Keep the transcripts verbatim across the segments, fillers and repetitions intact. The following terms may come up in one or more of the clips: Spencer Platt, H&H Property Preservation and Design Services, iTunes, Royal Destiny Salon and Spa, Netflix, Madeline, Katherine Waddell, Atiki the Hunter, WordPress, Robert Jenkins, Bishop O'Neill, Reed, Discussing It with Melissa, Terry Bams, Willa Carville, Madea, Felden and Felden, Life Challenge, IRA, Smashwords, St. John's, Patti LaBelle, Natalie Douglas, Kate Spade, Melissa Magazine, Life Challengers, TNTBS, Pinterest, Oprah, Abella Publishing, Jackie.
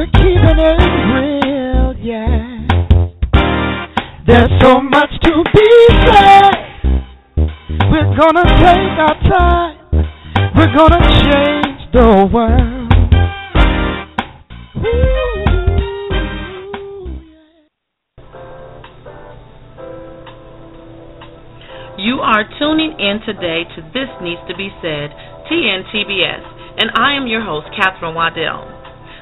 We're keeping it real, yeah. There's so much to be said. We're gonna take our time. We're gonna change the world. You are tuning in today to This Needs to Be Said, T N T B S, and I am your host, Katherine Waddell.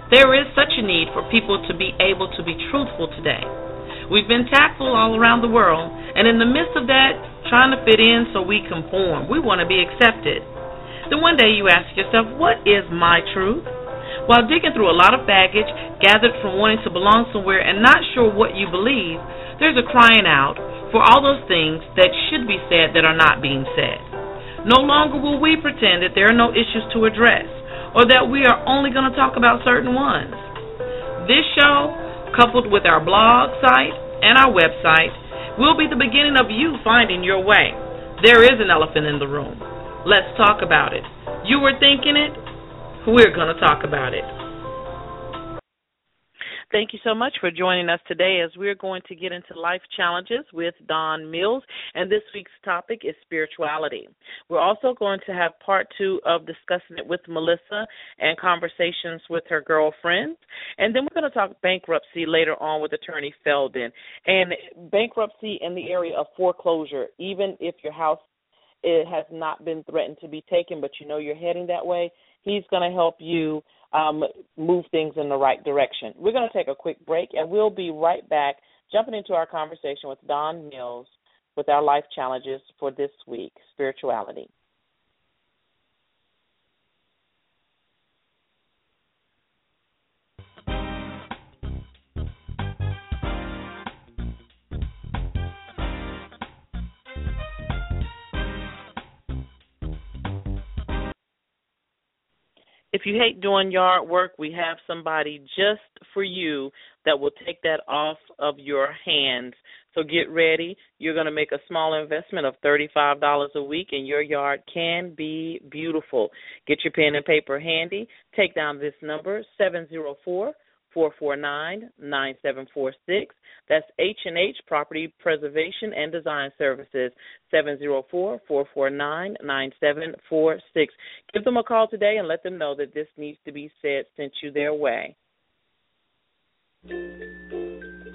There is such a need for people to be able to be truthful today. We've been tactful all around the world, and in the midst of that, trying to fit in so we conform. We want to be accepted. Then one day you ask yourself, what is my truth? While digging through a lot of baggage, gathered from wanting to belong somewhere and not sure what you believe, there's a crying out for all those things that should be said that are not being said. No longer will we pretend that there are no issues to address or that we are only going to talk about certain ones. This show, coupled with our blog site and our website, will be the beginning of you finding your way. There is an elephant in the room. Let's talk about it. You were thinking it, we're going to talk about it. Thank you so much for joining us today as we're going to get into life challenges with Don Mills, and this week's topic is spirituality. We're also going to have part two of Discussing It with Melissa and conversations with her girlfriends, and then we're going to talk bankruptcy later on with attorney Felden, and bankruptcy in the area of foreclosure, even if your house it has not been threatened to be taken, but you know you're heading that way. He's going to help you um, move things in the right direction. We're going to take a quick break, and we'll be right back, jumping into our conversation with Don Mills with our life challenges for this week, spirituality. If you hate doing yard work, we have somebody just for you that will take that off of your hands. So get ready. You're going to make a small investment of thirty-five dollars a week, and your yard can be beautiful. Get your pen and paper handy. Take down this number, seven zero four, four four nine, nine seven four six. That's H and H Property Preservation and Design Services, seven zero four, four four nine, nine seven four six. Give them a call today and let them know that This Needs to Be Said sent you their way.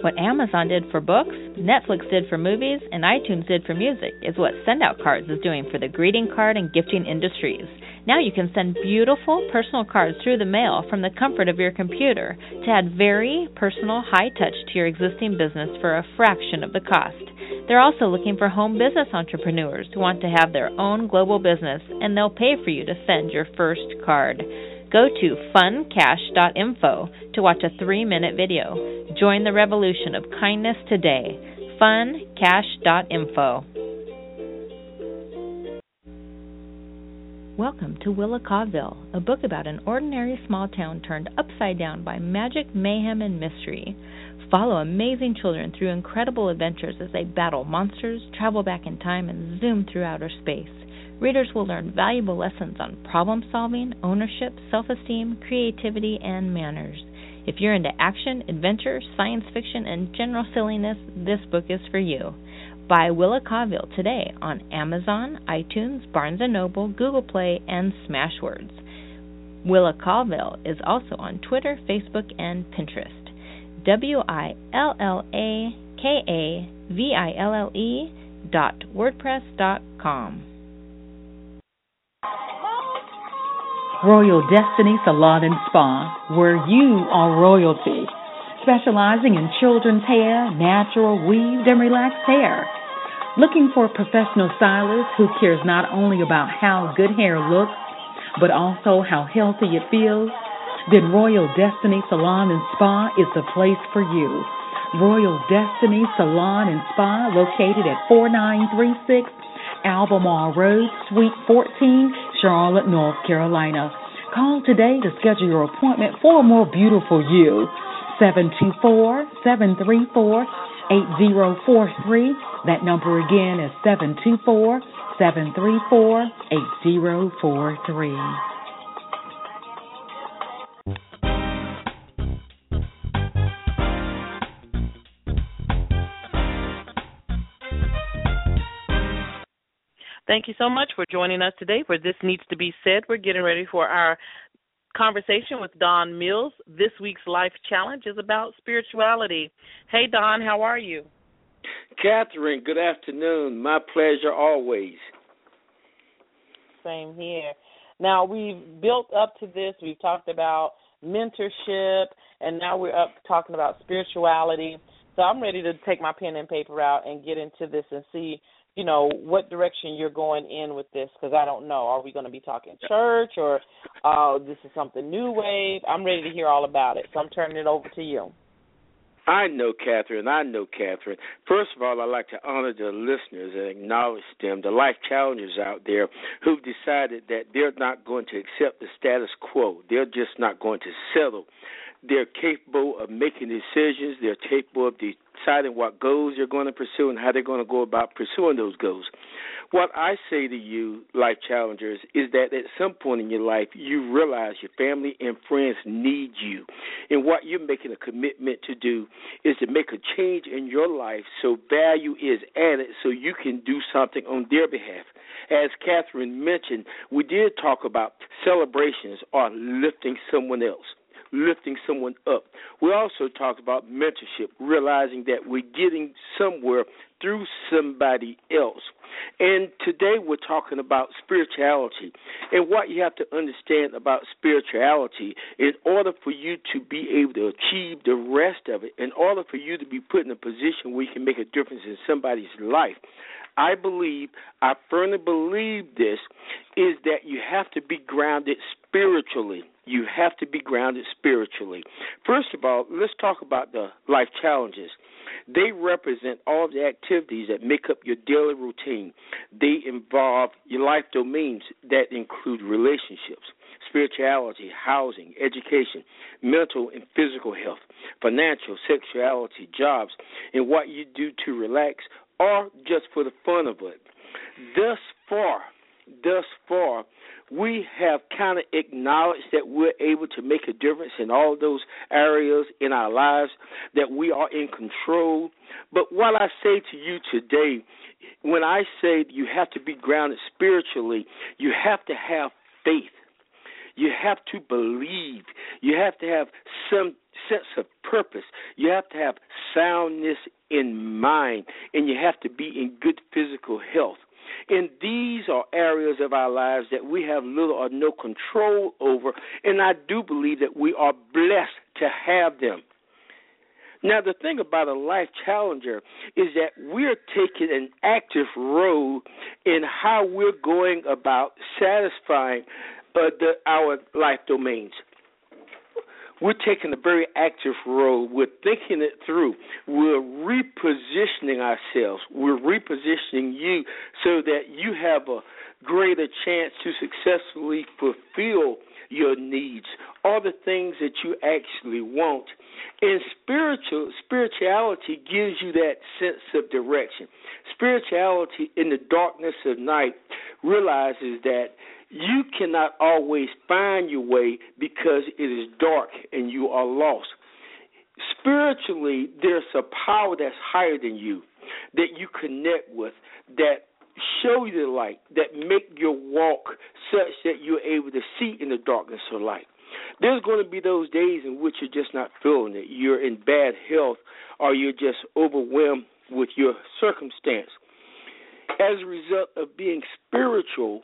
What Amazon did for books, Netflix did for movies, and iTunes did for music is what Send Out Cards is doing for the greeting card and gifting industries. Now you can send beautiful personal cards through the mail from the comfort of your computer to add very personal high touch to your existing business for a fraction of the cost. They're also looking for home business entrepreneurs who want to have their own global business, and they'll pay for you to send your first card. Go to fun cash dot info to watch a three-minute video. Join the revolution of kindness today. fun cash dot info. Welcome to Willa Carville, a book about an ordinary small town turned upside down by magic, mayhem, and mystery. Follow amazing children through incredible adventures as they battle monsters, travel back in time, and zoom through outer space. Readers will learn valuable lessons on problem-solving, ownership, self-esteem, creativity, and manners. If you're into action, adventure, science fiction, and general silliness, this book is for you. Buy Willa Carville today on Amazon, iTunes, Barnes and Noble, Google Play, and Smashwords. Willa Carville is also on Twitter, Facebook, and Pinterest. W-I-L-L-A-K-A-V-I-L-L-E dot WordPress dot com. Royal Destiny Salon and Spa, where you are royalty. Specializing in children's hair, natural, weaved, and relaxed hair. Looking for a professional stylist who cares not only about how good hair looks, but also how healthy it feels? Then Royal Destiny Salon and Spa is the place for you. Royal Destiny Salon and Spa, located at four nine three six Albemarle Road, Suite fourteen, Charlotte, North Carolina. Call today to schedule your appointment for a more beautiful you. seven two four, seven three four, eight zero four three. That number again is seven two four, seven three four, eight zero four three. Thank you so much for joining us today for This Needs to Be Said. We're getting ready for our conversation with Don Mills. This week's life challenge is about spirituality. Hey, Don, how are you? Katherine, good afternoon. My pleasure always. Same here. Now, we've built up to this. We've talked about mentorship, and now we're up talking about spirituality. So I'm ready to take my pen and paper out and get into this and see, you know, what direction you're going in with this, because I don't know. Are we going to be talking church or uh, this is something new wave? I'm ready to hear all about it, so I'm turning it over to you. I know, Katherine. I know, Katherine. First of all, I'd like to honor the listeners and acknowledge them, the life challengers out there who've decided that they're not going to accept the status quo. They're just not going to settle. They're capable of making decisions. They're capable of deciding what goals they're going to pursue and how they're going to go about pursuing those goals. What I say to you, life challengers, is that at some point in your life, you realize your family and friends need you. And what you're making a commitment to do is to make a change in your life so value is added so you can do something on their behalf. As Katherine mentioned, we did talk about celebrations or lifting someone else. Lifting someone up. We also talked about mentorship, realizing that we're getting somewhere through somebody else. And today we're talking about spirituality. And what you have to understand about spirituality, in order for you to be able to achieve the rest of it, in order for you to be put in a position where you can make a difference in somebody's life, I believe, I firmly believe this, is that you have to be grounded spiritually. You have to be grounded spiritually. First of all, let's talk about the life challenges. They represent all the activities that make up your daily routine. They involve your life domains that include relationships, spirituality, housing, education, mental and physical health, financial, sexuality, jobs, and what you do to relax or just for the fun of it. Thus far, Thus far, we have kind of acknowledged that we're able to make a difference in all those areas in our lives, that we are in control. But what I say to you today, when I say you have to be grounded spiritually, you have to have faith. You have to believe. You have to have some sense of purpose. You have to have soundness in mind, and you have to be in good physical health. And these are areas of our lives that we have little or no control over, and I do believe that we are blessed to have them. Now, the thing about a life challenger is that we're taking an active role in how we're going about satisfying uh, the, our life domains. We're taking a very active role. We're thinking it through. We're repositioning ourselves. We're repositioning you so that you have a greater chance to successfully fulfill your needs, all the things that you actually want. And spiritual spirituality gives you that sense of direction. Spirituality in the darkness of night realizes that you cannot always find your way because it is dark and you are lost. Spiritually, there's a power that's higher than you, that you connect with, that show you the light, that make your walk such that you're able to see in the darkness of light. There's going to be those days in which you're just not feeling it. You're in bad health or you're just overwhelmed with your circumstance. As a result of being spiritual,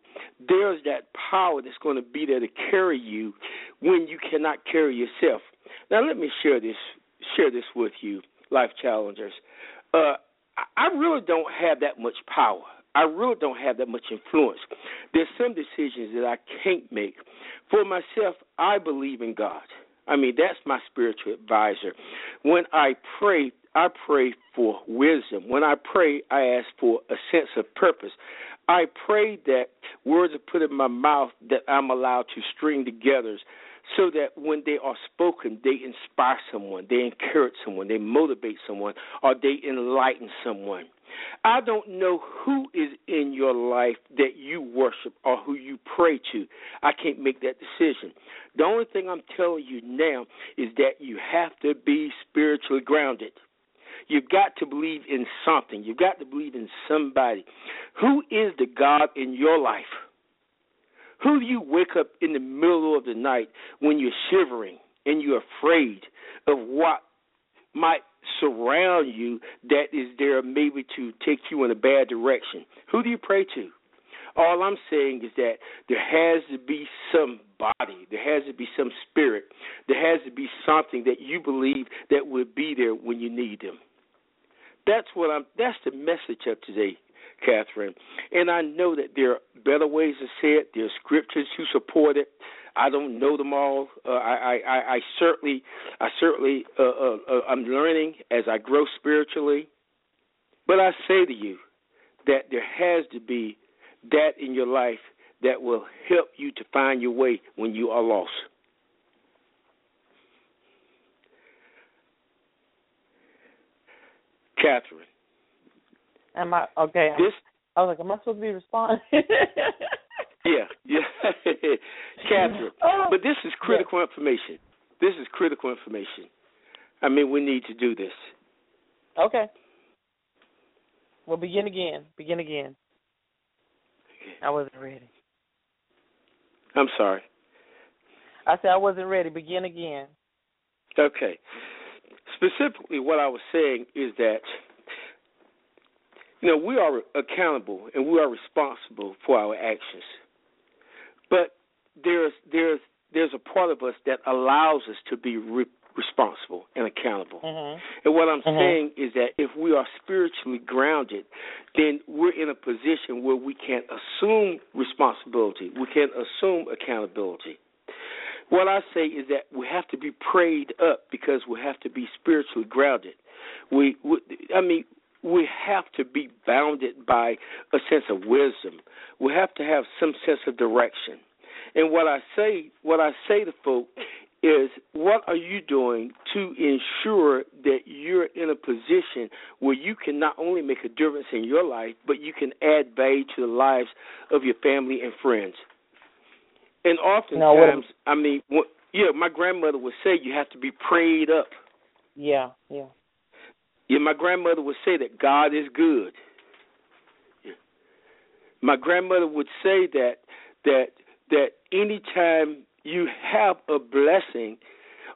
there's that power that's going to be there to carry you when you cannot carry yourself. Now, let me share this share this with you, life challengers. Uh, I really don't have that much power. I really don't have that much influence. There's some decisions that I can't make. For myself, I believe in God. I mean, that's my spiritual advisor. When I pray, I pray for wisdom. When I pray, I ask for a sense of purpose. I pray that words are put in my mouth that I'm allowed to string together so that when they are spoken, they inspire someone, they encourage someone, they motivate someone, or they enlighten someone. I don't know who is in your life that you worship or who you pray to. I can't make that decision. The only thing I'm telling you now is that you have to be spiritually grounded. You've got to believe in something. You've got to believe in somebody. Who is the God in your life? Who do you wake up in the middle of the night when you're shivering and you're afraid of what might surround you that is there maybe to take you in a bad direction? Who do you pray to? All I'm saying is that there has to be somebody, there has to be some spirit, there has to be something that you believe that will be there when you need them. That's what I'm. That's the message of today, Katherine. And I know that there are better ways to say it. There are scriptures who support it. I don't know them all. Uh, I, I, I certainly, I certainly, uh, uh, uh, I'm learning as I grow spiritually. But I say to you that there has to be that in your life that will help you to find your way when you are lost. Katherine. Am I okay? This, I was like, am I supposed to be responding? yeah, yeah, Katherine. Oh, but this is critical yeah. information. This is critical information. I mean, we need to do this. Okay. Well, begin again. Begin again. I wasn't ready. I'm sorry. I said I wasn't ready. Begin again. Okay. Specifically, what I was saying is that, you know, we are accountable and we are responsible for our actions. But there's there's there's a part of us that allows us to be re- responsible and accountable. Mm-hmm. And what I'm mm-hmm. saying is that if we are spiritually grounded, then we're in a position where we can assume responsibility. We can assume accountability. What I say is that we have to be prayed up because we have to be spiritually grounded. We, we I mean, we have to be bounded by a sense of wisdom. We have to have some sense of direction. And what I say, what I say to folk is, what are you doing to ensure that you're in a position where you can not only make a difference in your life, but you can add value to the lives of your family and friends? And oftentimes, no, I mean, what, yeah, my grandmother would say you have to be prayed up. Yeah, yeah. Yeah, my grandmother would say that God is good. Yeah. My grandmother would say that that that any time you have a blessing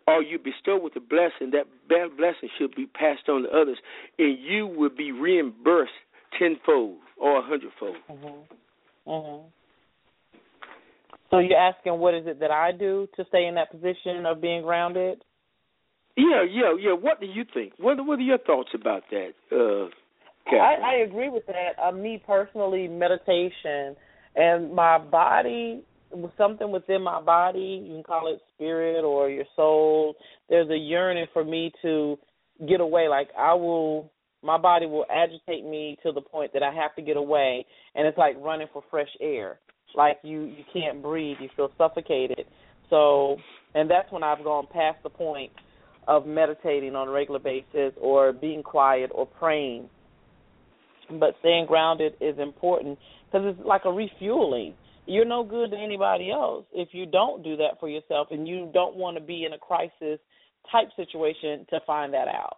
or you bestow with a blessing, that blessing should be passed on to others, and you will be reimbursed tenfold or a hundredfold. Mm-hmm. Mm-hmm. So you're asking what is it that I do to stay in that position of being grounded? Yeah, yeah, yeah. What do you think? What, what are your thoughts about that, uh, Katherine? I, I agree with that. Uh, me personally, meditation and my body, something within my body, you can call it spirit or your soul, there's a yearning for me to get away. Like I will, my body will agitate me to the point that I have to get away, and it's like running for fresh air. Like you, you can't breathe. You feel suffocated. So, and that's when I've gone past the point of meditating on a regular basis or being quiet or praying. But staying grounded is important because it's like a refueling. You're no good to anybody else if you don't do that for yourself, and you don't want to be in a crisis-type situation to find that out.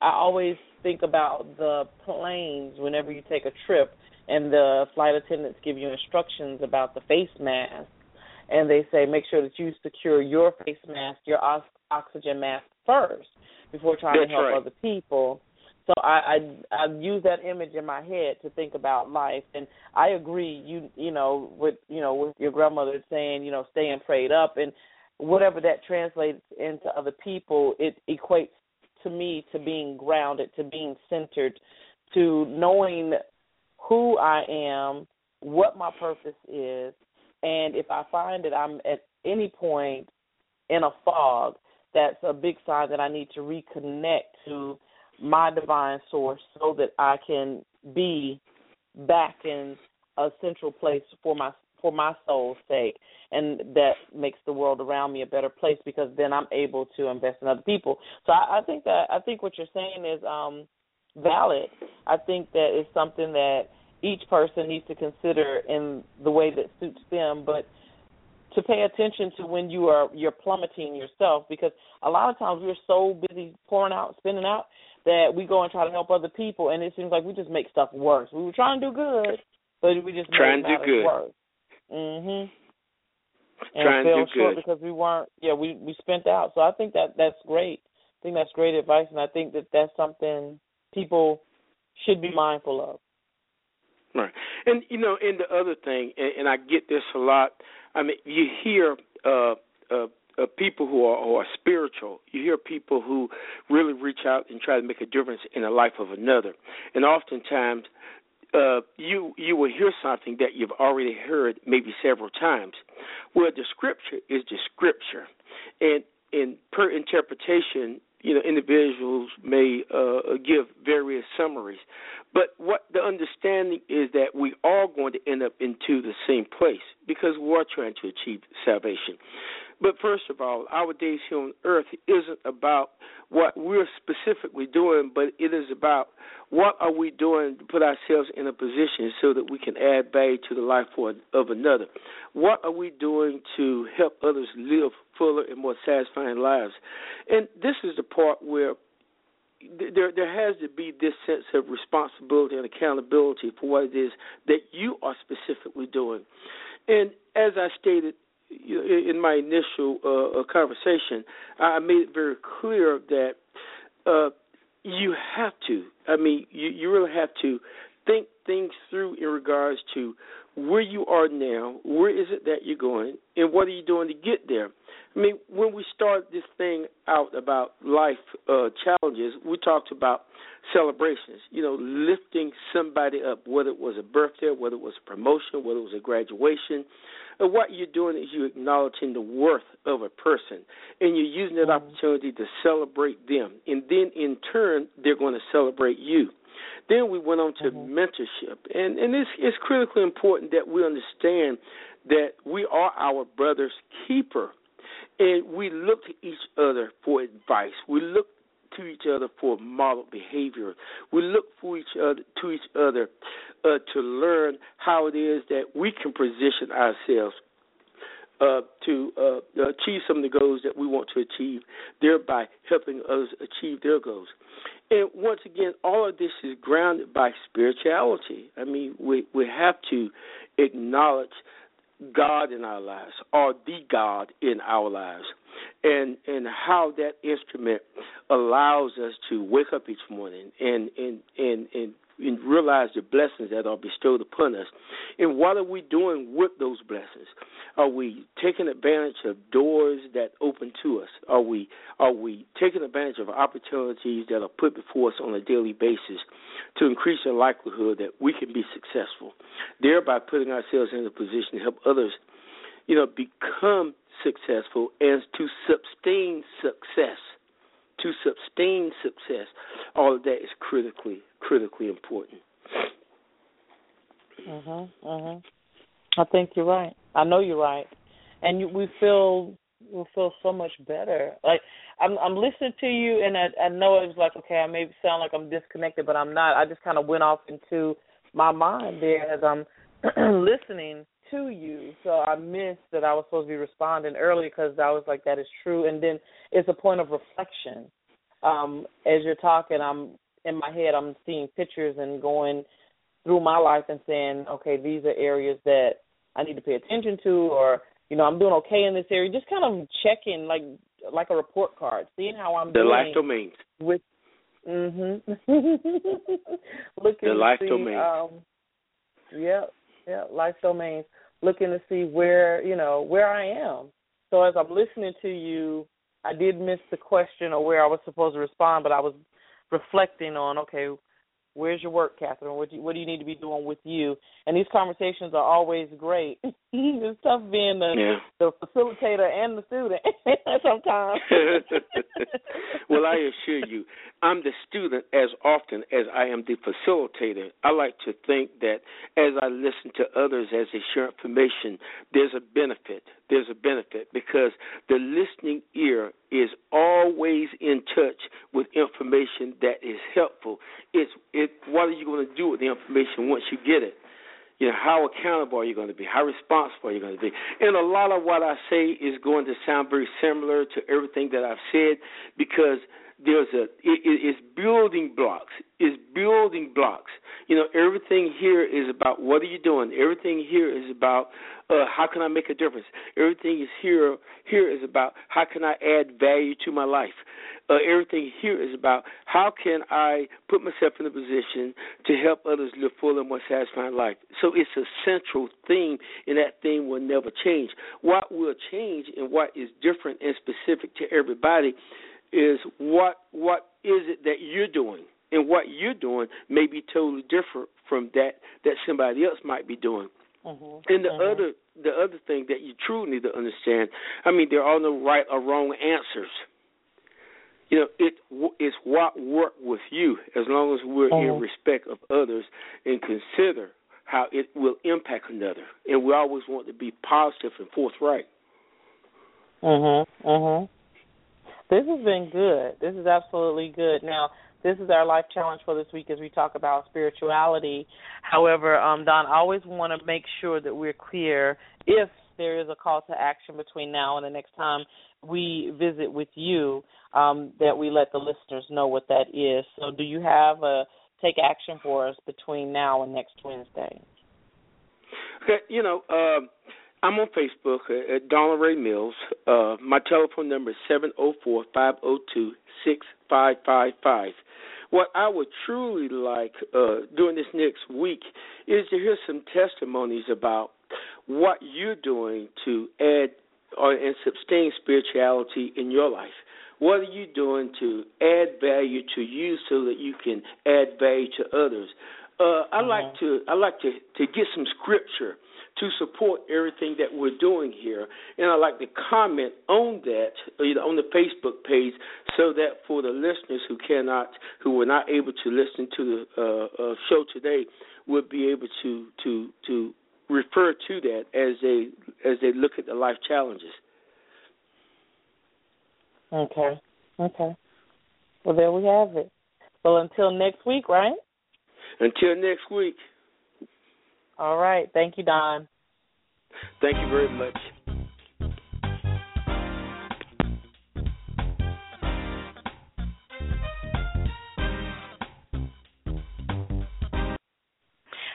I always think about the planes whenever you take a trip, and the flight attendants give you instructions about the face mask, and they say make sure that you secure your face mask, your os- oxygen mask first before trying That's to help right. other people. So I, I I use that image in my head to think about life, and I agree. You you know with you know with your grandmother saying you know staying prayed up, and whatever that translates into other people, it equates to me to being grounded, to being centered, to knowing who I am, what my purpose is, and if I find that I'm at any point in a fog, that's a big sign that I need to reconnect to my divine source so that I can be back in a central place for my for my soul's sake, and that makes the world around me a better place because then I'm able to invest in other people. So I, I think that I think what you're saying is um, valid. I think that it's something that each person needs to consider in the way that suits them, but to pay attention to when you are you're plummeting yourself, because a lot of times we're so busy pouring out, spinning out, that we go and try to help other people, and it seems like we just make stuff worse. We were trying to do good, but we just trying made to do good. Worse. Mhm. And trying fell to do short good. Because we weren't. Yeah, we we spent out. So I think that that's great. I think that's great advice, and I think that that's something people should be mindful of. Right. And, you know, and the other thing, and, and I get this a lot, I mean, you hear uh, uh, uh, people who are, who are spiritual. You hear people who really reach out and try to make a difference in the life of another. And oftentimes uh, you you will hear something that you've already heard maybe several times. Well, the scripture is the scripture. And, and per interpretation, you know, individuals may uh, give various summaries. But what the understanding is that we are going to end up into the same place because we're trying to achieve salvation. But first of all, our days here on earth isn't about what we're specifically doing, but it is about what are we doing to put ourselves in a position so that we can add value to the life of another. What are we doing to help others live fuller and more satisfying lives? And this is the part where There, there has to be this sense of responsibility and accountability for what it is that you are specifically doing. And as I stated in my initial uh, conversation, I made it very clear that uh, you have to, I mean, you, you really have to think things through in regards to where you are now, where is it that you're going, and what are you doing to get there? I mean, when we started this thing out about life uh, challenges, we talked about celebrations, you know, lifting somebody up, whether it was a birthday, whether it was a promotion, whether it was a graduation. And what you're doing is you're acknowledging the worth of a person, and you're using that opportunity to celebrate them. And then, in turn, they're going to celebrate you. Then we went on to mm-hmm. mentorship, and, and it's, it's critically important that we understand that we are our brother's keeper, and we look to each other for advice. We look to each other for model behavior. We look for each other, to each other uh, to learn how it is that we can position ourselves Uh, to uh, achieve some of the goals that we want to achieve, thereby helping others achieve their goals. And once again, all of this is grounded by spirituality. I mean, we, we have to acknowledge God in our lives, or the God in our lives, and and how that instrument allows us to wake up each morning and and and, and and realize the blessings that are bestowed upon us. And what are we doing with those blessings? Are we taking advantage of doors that open to us? Are we are we taking advantage of opportunities that are put before us on a daily basis to increase the likelihood that we can be successful, thereby putting ourselves in a position to help others, you know, become successful and to sustain success? To sustain success, all of that is critically, critically important. Mhm, mhm. I think you're right. I know you're right, and you, we feel we feel so much better. Like I'm, I'm listening to you, and I, I know it was like, okay, I may sound like I'm disconnected, but I'm not. I just kind of went off into my mind there as I'm listening to you, so I missed that I was supposed to be responding early because I was like, that is true. And then it's a point of reflection. Um, as you're talking, I'm in my head, I'm seeing pictures and going through my life and saying, okay, these are areas that I need to pay attention to, or, you know, I'm doing okay in this area. Just kind of checking like like a report card, seeing how I'm the doing. The life domain. With, mm-hmm. Looking the life see, domain. Um, yeah, yeah, life domains. Looking to see where, you know, where I am. So as I'm listening to you, I did miss the question or where I was supposed to respond, but I was reflecting on, okay, where's your work, Katherine? What do you, what do you need to be doing with you? And these conversations are always great. It's tough being the, yeah. the facilitator and the student sometimes. Well, I assure you, I'm the student as often as I am the facilitator. I like to think that as I listen to others, as they share information, there's a benefit. There's a benefit because the listening ear is always in touch with information that is helpful. It's it, what are you going to do with the information once you get it? You know, how accountable are you going to be? How responsible are you going to be? And a lot of what I say is going to sound very similar to everything that I've said because there's a it, it's building blocks. It's building blocks. You know, everything here is about what are you doing. Everything here is about uh, how can I make a difference. Everything is here here is about how can I add value to my life. Uh, everything here is about how can I put myself in a position to help others live full and more satisfying life. So it's a central theme, and that theme will never change. What will change and what is different and specific to everybody is what what is it that you're doing, and what you're doing may be totally different from that that somebody else might be doing. Mm-hmm. And the mm-hmm. other the other thing that you truly need to understand, I mean, there are no right or wrong answers. You know, it it's what worked with you, as long as we're mm-hmm. in respect of others and consider how it will impact another. And we always want to be positive and forthright. Mm-hmm, mm-hmm. This has been good. This is absolutely good. Now, this is our life challenge for this week as we talk about spirituality. However, um, Don, I always want to make sure that we're clear if there is a call to action between now and the next time we visit with you, um, that we let the listeners know what that is. So do you have a take action for us between now and next Wednesday? Okay, you know, uh I'm on Facebook at Donald Ray Mills. Uh, my telephone number is seven oh four, five oh two, six five five five. What I would truly like uh, during this next week is to hear some testimonies about what you're doing to add or, and sustain spirituality in your life. What are you doing to add value to you so that you can add value to others? Uh, I mm-hmm. like to I like to, to get some scripture to support everything that we're doing here, and I'd like to comment on that, you know, on the Facebook page, so that for the listeners who cannot, who were not able to listen to the uh, uh, show today, would be able to to to refer to that as they as they look at the life challenges. Okay. Okay. Well, there we have it. Well, until next week, right? Until next week. All right. Thank you, Don. Thank you very much.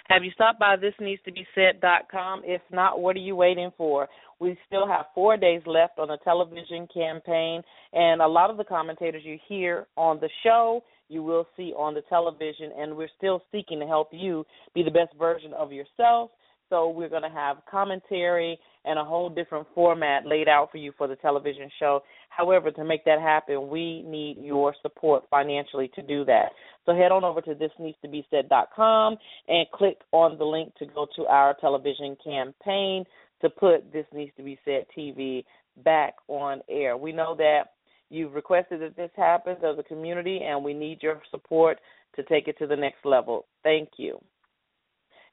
Have you stopped by this needs to be said dot com? If not, what are you waiting for? We still have four days left on the television campaign, and a lot of the commentators you hear on the show you will see on the television, and we're still seeking to help you be the best version of yourself. So we're going to have commentary and a whole different format laid out for you for the television show. However, to make that happen, we need your support financially to do that. So head on over to this needs to be said dot com and click on the link to go to our television campaign to put This Needs to Be Said T V back on air. We know that you've requested that this happens as a community, and we need your support to take it to the next level. Thank you.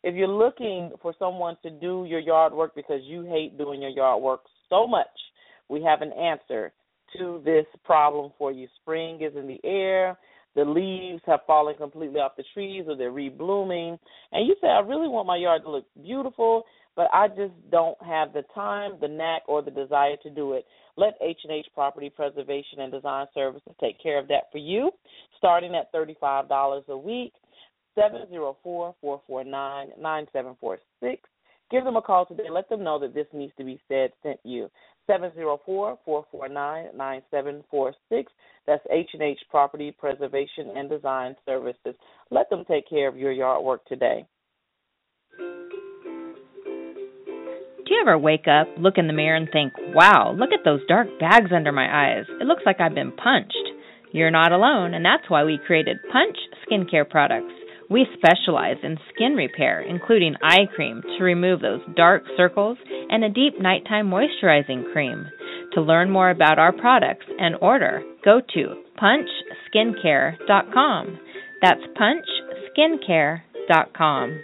If you're looking for someone to do your yard work because you hate doing your yard work so much, we have an answer to this problem for you. Spring is in the air. The leaves have fallen completely off the trees or they're reblooming. And you say, I really want my yard to look beautiful, but I just don't have the time, the knack, or the desire to do it. Let H and H Property Preservation and Design Services take care of that for you, starting at thirty-five dollars a week, seven oh four, four four nine, nine seven four six. Give them a call today. Let them know that This Needs to Be Said sent you, seven oh four, four four nine, nine seven four six. That's H and H Property Preservation and Design Services. Let them take care of your yard work today. Do you ever wake up, look in the mirror, and think, wow, look at those dark bags under my eyes. It looks like I've been punched. You're not alone, and that's why we created Punch Skincare Products. We specialize in skin repair, including eye cream to remove those dark circles and a deep nighttime moisturizing cream. To learn more about our products and order, go to punch skincare dot com. That's punch skincare dot com.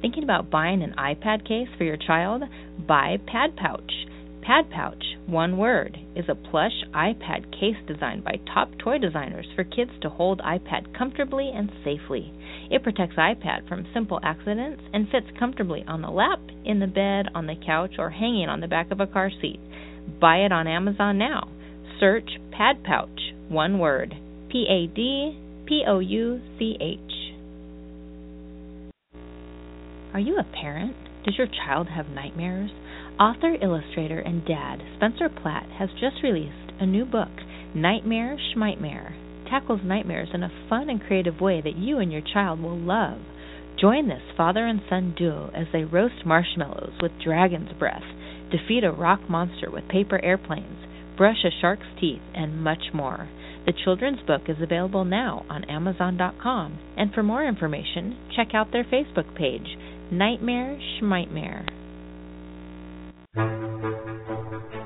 Thinking about buying an iPad case for your child? Buy PadPouch. PadPouch, one word, is a plush iPad case designed by top toy designers for kids to hold iPad comfortably and safely. It protects iPad from simple accidents and fits comfortably on the lap, in the bed, on the couch, or hanging on the back of a car seat. Buy it on Amazon now. Search PadPouch, one word, P A D P O U C H. Are you a parent? Does your child have nightmares? Author, illustrator, and dad Spencer Platt has just released a new book, Nightmare Schmightmare. Tackles nightmares in a fun and creative way that you and your child will love. Join this father and son duo as they roast marshmallows with dragon's breath, defeat a rock monster with paper airplanes, brush a shark's teeth, and much more. The children's book is available now on Amazon dot com, and for more information, check out their Facebook page, Nightmare Schmightmare.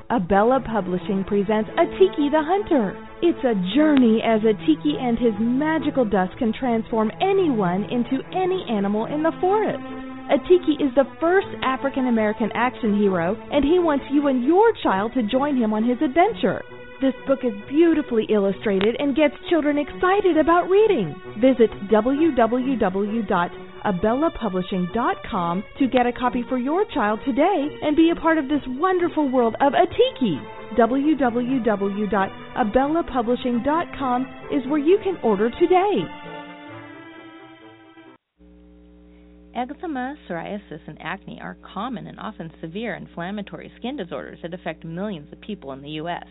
Abella Publishing presents Atiki the Hunter. It's a journey as Atiki and his magical dust can transform anyone into any animal in the forest. Atiki is the first African-American action hero, and he wants you and your child to join him on his adventure. This book is beautifully illustrated and gets children excited about reading. Visit w w w dot abella publishing dot com to get a copy for your child today and be a part of this wonderful world of Atiki. w w w dot abella publishing dot com is where you can order today. Eczema, psoriasis, and acne are common and often severe inflammatory skin disorders that affect millions of people in the U S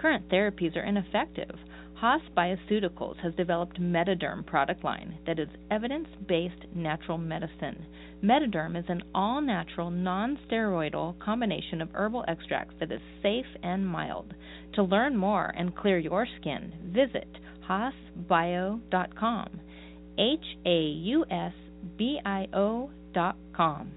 Current therapies are ineffective. Haus Biocuticals has developed Metaderm product line that is evidence-based natural medicine. Metaderm is an all-natural, non-steroidal combination of herbal extracts that is safe and mild. To learn more and clear your skin, visit haus bio dot com. H A U S B I O dot com.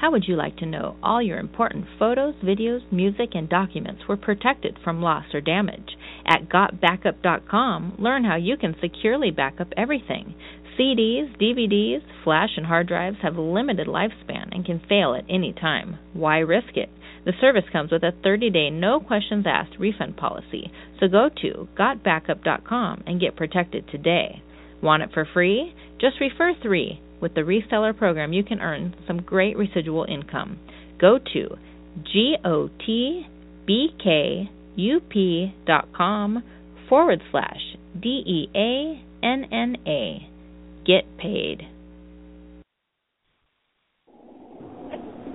How would you like to know all your important photos, videos, music, and documents were protected from loss or damage? At got backup dot com, learn how you can securely backup everything. C Ds, D V Ds, flash, and hard drives have limited lifespan and can fail at any time. Why risk it? The service comes with a thirty-day no-questions-asked refund policy, so go to got backup dot com and get protected today. Want it for free? Just refer three. With the reseller program, you can earn some great residual income. Go to gotbkup.com forward slash D E A N N A. Get paid.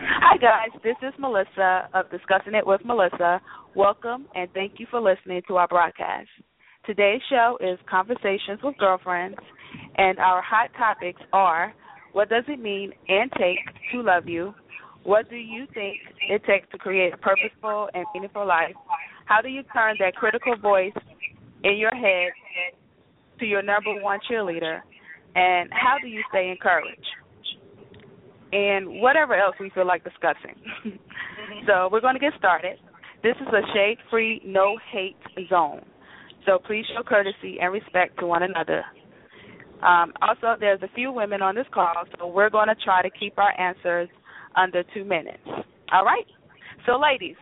Hi, guys. This is Melissa of Discussing It with Melissa. Welcome, and thank you for listening to our broadcast. Today's show is Conversations with Girlfriends, and our hot topics are: what does it mean and take to love you? What do you think it takes to create a purposeful and meaningful life? How do you turn that critical voice in your head to your number one cheerleader? And how do you stay encouraged? And whatever else we feel like discussing. So we're going to get started. This is a shade-free, no-hate zone. So please show courtesy and respect to one another. Um, also, there's a few women on this call, so we're going to try to keep our answers under two minutes. All right? So, ladies,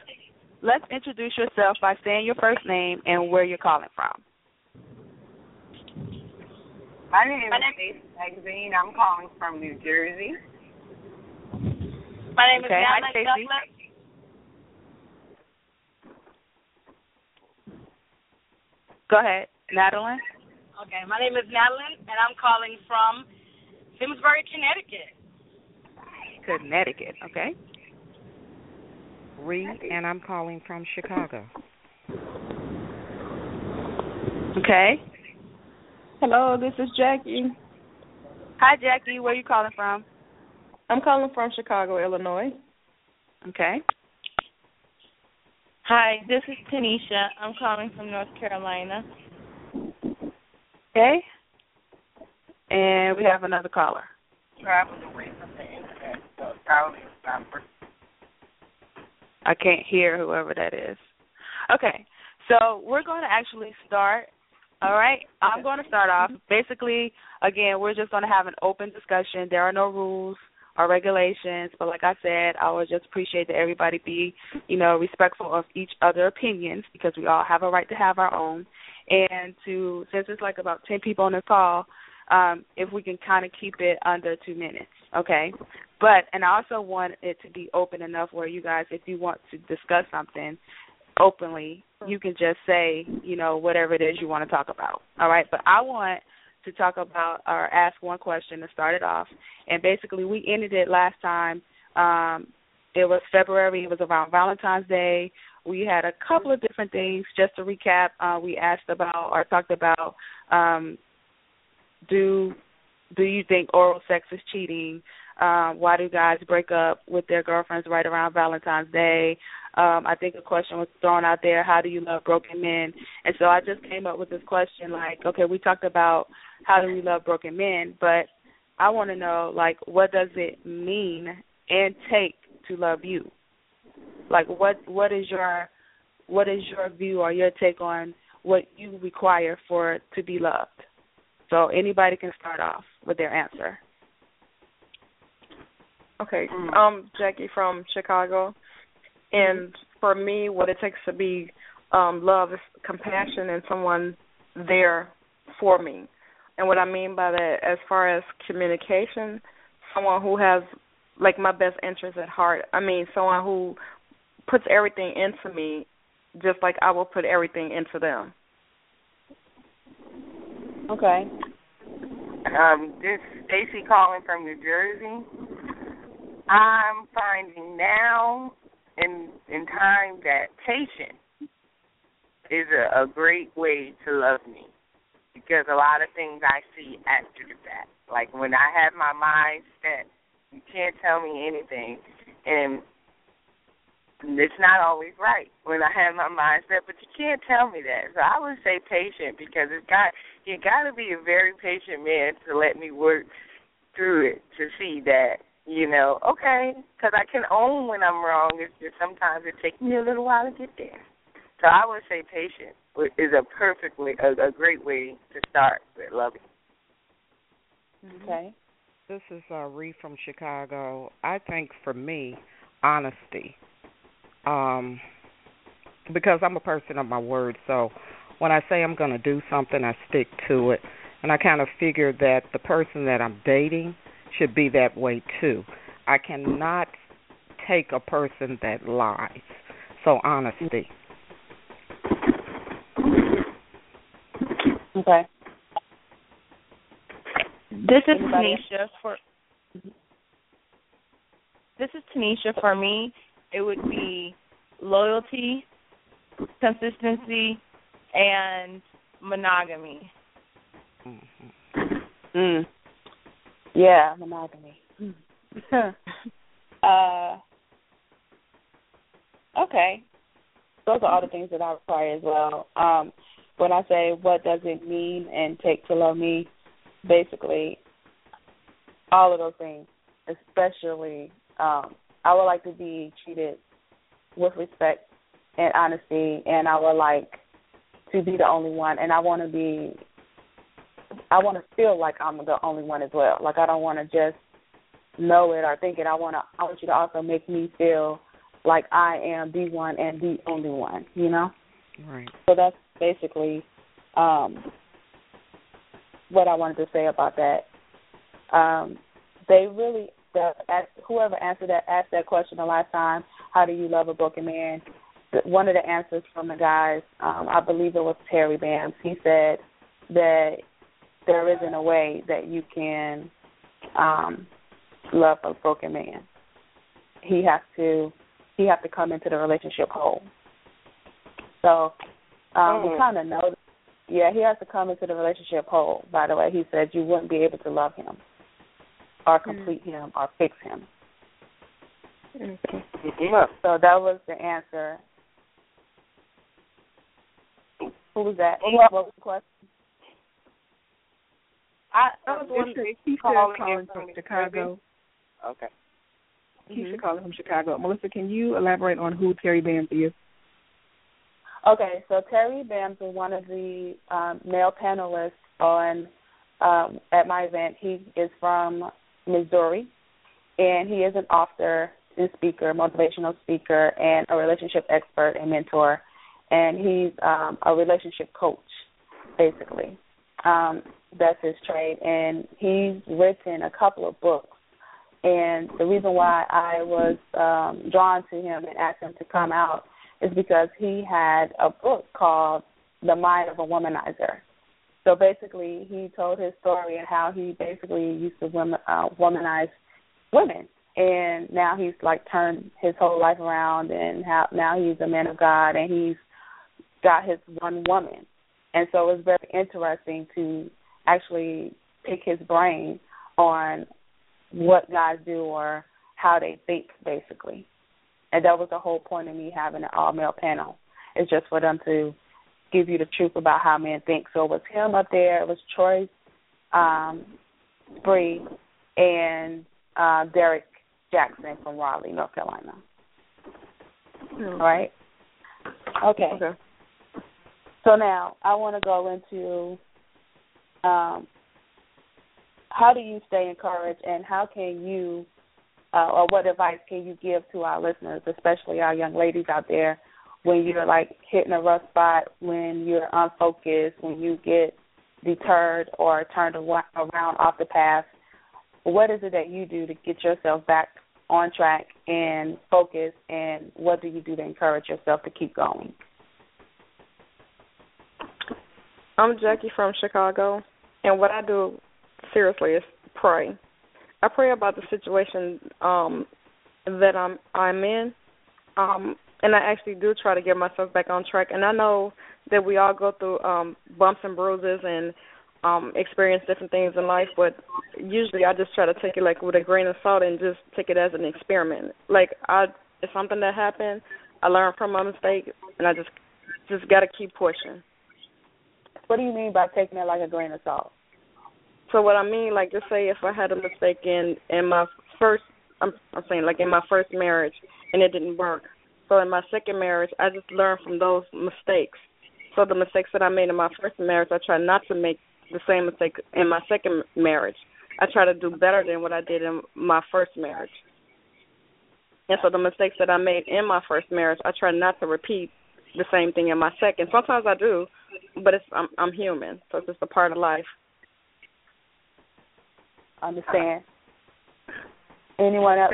let's introduce yourself by saying your first name and where you're calling from. My name is Stacy Magazine. I'm calling from New Jersey. My name okay. is Natalie Douglas. Go ahead, Madeline. Okay, my name is Madeline, and I'm calling from Simsbury, Connecticut. Connecticut, okay. Reed, and I'm calling from Chicago. Okay. Hello, this is Jackie. Hi, Jackie. Where are you calling from? I'm calling from Chicago, Illinois. Okay. Hi, this is Tanisha. I'm calling from North Carolina. Okay. And we have another caller. I can't hear whoever that is. Okay. So we're going to actually start. All right. I'm going to start off. Basically, again, we're just going to have an open discussion. There are no rules or regulations, but like I said, I would just appreciate that everybody be, you know, respectful of each other's opinions, because we all have a right to have our own. And to, since it's like about ten people on the call, um, if we can kind of keep it under two minutes, okay? But, and I also want it to be open enough where you guys, if you want to discuss something openly, you can just say, you know, whatever it is you want to talk about, all right? But I want to talk about or ask one question to start it off. And basically we ended it last time. Um, it was February. It was around Valentine's Day. We had a couple of different things. Just to recap, uh, we asked about or talked about um, do do you think oral sex is cheating? Um, why do guys break up with their girlfriends right around Valentine's Day? Um, I think a question was thrown out there, how do you love broken men? And so I just came up with this question, like, okay, we talked about how do we love broken men, but I want to know, like, what does it mean and take to love you? Like, what what is your what is your view or your take on what you require for to be loved? So anybody can start off with their answer. Okay, um, Jackie from Chicago. And for me, what it takes to be um, loved is compassion and someone there for me. And what I mean by that, as far as communication, someone who has, like, my best interests at heart. I mean, someone who puts everything into me just like I will put everything into them. Okay. Um, this is Stacy calling from New Jersey. I'm finding now in in time that patience is a, a great way to love me, because a lot of things I see after the fact. Like, when I have my mind set, you can't tell me anything, and it's not always right when I have my mind set, but you can't tell me that. So I would say patient, because it's got you got to be a very patient man to let me work through it to see that, you know, okay, because I can own when I'm wrong. It's just sometimes it takes me a little while to get there. So I would say patience is a perfect way, a, a great way to start with loving. Okay. This is uh, Reed from Chicago. I think for me, honesty, um, because I'm a person of my word. So when I say I'm going to do something, I stick to it. And I kind of figure that the person that I'm dating should be that way too. I cannot take a person that lies. So honesty. Okay. This is Tanisha for This is Tanisha for me. It would be loyalty, consistency, and monogamy. Mm-hmm. Mm. Yeah, monogamy. uh, okay. Those are all the things that I require as well. Um, when I say what does it mean and take to love me, basically all of those things, especially um, I would like to be treated with respect and honesty, and I would like to be the only one, and I want to be I want to feel like I'm the only one as well. Like, I don't want to just know it or think it. I want to. I want you to also make me feel like I am the one and the only one, you know? Right. So that's basically um, what I wanted to say about that. Um, they really, the, whoever answered that, asked that question the last time, how do you love a broken man? One of the answers from the guys, um, I believe it was Terry Bams, he said that there isn't a way that you can um, love a broken man. He has to he has to come into the relationship whole. So um, mm. we kind of know. Yeah, he has to come into the relationship whole. By the way, he said you wouldn't be able to love him, or complete mm. him, or fix him. Okay. So that was the answer. Who was that? What was the question? I, I was wondering, Keisha calling, calling from Chicago. Okay. Keisha mm-hmm. calling from Chicago. Melissa, can you elaborate on who Terry Bams is? Okay, so Terry Bams is one of the um, male panelists on um, at my event. He is from Missouri, and he is an author and speaker, motivational speaker, and a relationship expert and mentor. And he's um, a relationship coach, basically. Um, that's his trade, and he's written a couple of books. And the reason why I was um, drawn to him and asked him to come out is because he had a book called The Mind of a Womanizer. So basically he told his story and how he basically used to woman, uh, womanize women. And now he's, like, turned his whole life around, and how, now he's a man of God, and he's got his one woman. And so it was very interesting to actually pick his brain on what guys do or how they think, basically. And that was the whole point of me having an all-male panel. It's just for them to give you the truth about how men think. So it was him up there, it was Troy um, Spree, and uh, Derek Jackson from Raleigh, North Carolina. Mm. All right? Okay. Okay. So now I want to go into um, how do you stay encouraged, and how can you, uh, or what advice can you give to our listeners, especially our young ladies out there, when you're, like, hitting a rough spot, when you're unfocused, when you get deterred or turned around off the path? What is it that you do to get yourself back on track and focus, and what do you do to encourage yourself to keep going? I'm Jackie from Chicago, and what I do seriously is pray. I pray about the situation um, that I'm I'm in, um, and I actually do try to get myself back on track. And I know that we all go through um, bumps and bruises and um, experience different things in life, but usually I just try to take it, like, with a grain of salt and just take it as an experiment. Like, I, it's something that happened, I learned from my mistake, and I just just got to keep pushing. What do you mean by taking it like a grain of salt? So what I mean, like, just say if I had a mistake in, in my first, I'm, I'm saying like in my first marriage, and it didn't work. So in my second marriage, I just learned from those mistakes. So the mistakes that I made in my first marriage, I try not to make the same mistake in my second marriage. I try to do better than what I did in my first marriage. And so the mistakes that I made in my first marriage, I try not to repeat the same thing in my second. Sometimes I do, but it's, I'm, I'm human, so it's just a part of life. Understand. Anyone else?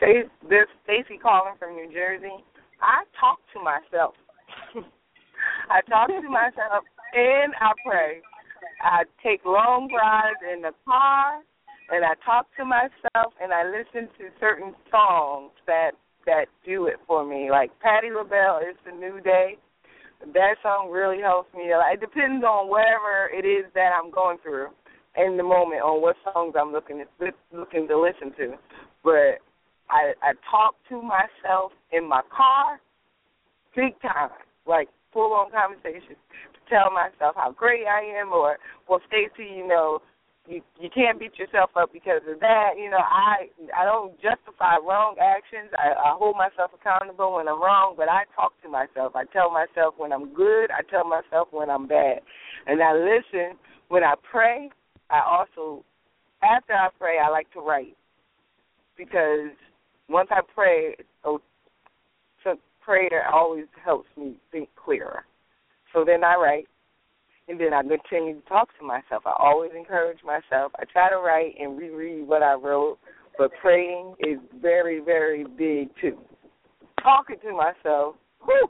This Stacy calling from New Jersey. I talk to myself. I talk to myself and I pray. I take long rides in the car, and I talk to myself, and I listen to certain songs that that do it for me. Like Patti LaBelle, It's a New Day. That song really helps me. It depends on whatever it is that I'm going through in the moment, on what songs I'm looking to, looking to listen to. But I, I talk to myself in my car big time, like full-on conversations, to tell myself how great I am, or, well, Stacey, you know, you, you can't beat yourself up because of that. You know, I I don't justify wrong actions. I, I hold myself accountable when I'm wrong, but I talk to myself. I tell myself when I'm good. I tell myself when I'm bad. And I listen. When I pray, I also, after I pray, I like to write. Because once I pray, oh, so prayer always helps me think clearer. So then I write. And then I continue to talk to myself. I always encourage myself. I try to write and reread what I wrote, but praying is very, very big, too. Talking to myself, whew,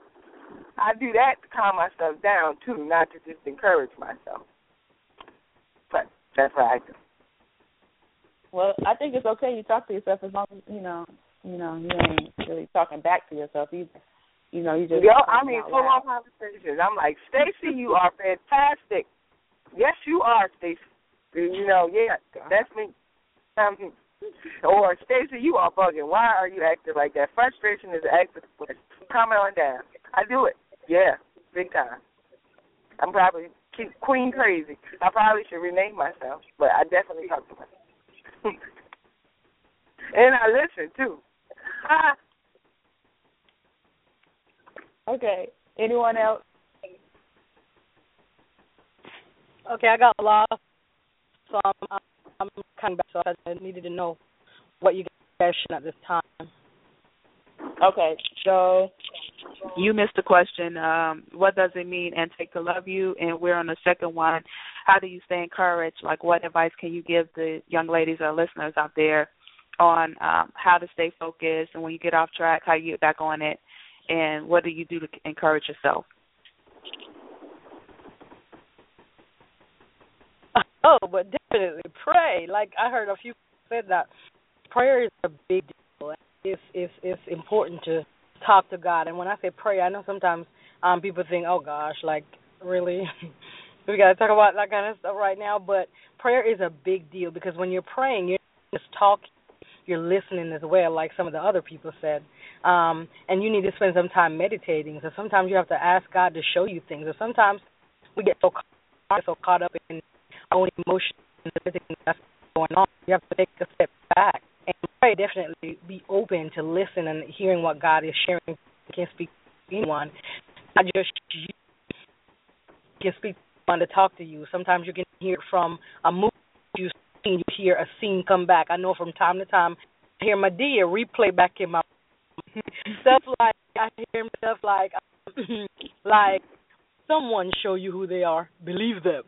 I do that to calm myself down, too, not to just encourage myself. But that's what I do. Well, I think it's okay you talk to yourself as long as, you know, you know, you ain't really talking back to yourself either. You know, you just Yo, I mean, full on conversations. I'm like, Stacy, you are fantastic. Yes, you are, Stacy. You know, yeah, that's me. Um, or, Stacy, you are bugging. Why are you acting like that? Frustration is an act of frustration. Comment on down. I do it. Yeah, big time. I'm probably queen crazy. I probably should rename myself, but I definitely talk to myself. And I listen, too. Okay. Anyone else? Okay, I got lost, so I'm, I'm coming back. So I needed to know what you guys are at this time. Okay, so you missed the question, um, what does it mean and take to love you? And we're on the second one, how do you stay encouraged? Like, what advice can you give the young ladies or listeners out there on um, how to stay focused, and when you get off track, how you get back on it, and what do you do to encourage yourself? Oh, but definitely pray. Like I heard a few people said that prayer is a big deal. It's, it's, it's important to talk to God. And when I say pray, I know sometimes um, people think, oh, gosh, like, really? We got to talk about that kind of stuff right now. But prayer is a big deal because when you're praying, you're just talking. You're listening as well, like some of the other people said. Um, and you need to spend some time meditating. So sometimes you have to ask God to show you things. Or sometimes we get so caught, so caught up in our own emotions and everything that's going on. You have to take a step back and pray. Definitely be open to listen and hearing what God is sharing. You can't speak to anyone. Not just you. You can speak to someone to talk to you. Sometimes you can hear from a movie you You hear a scene come back. I know from time to time, I hear Madea replay back in my stuff like I hear stuff like like someone show you who they are, believe them.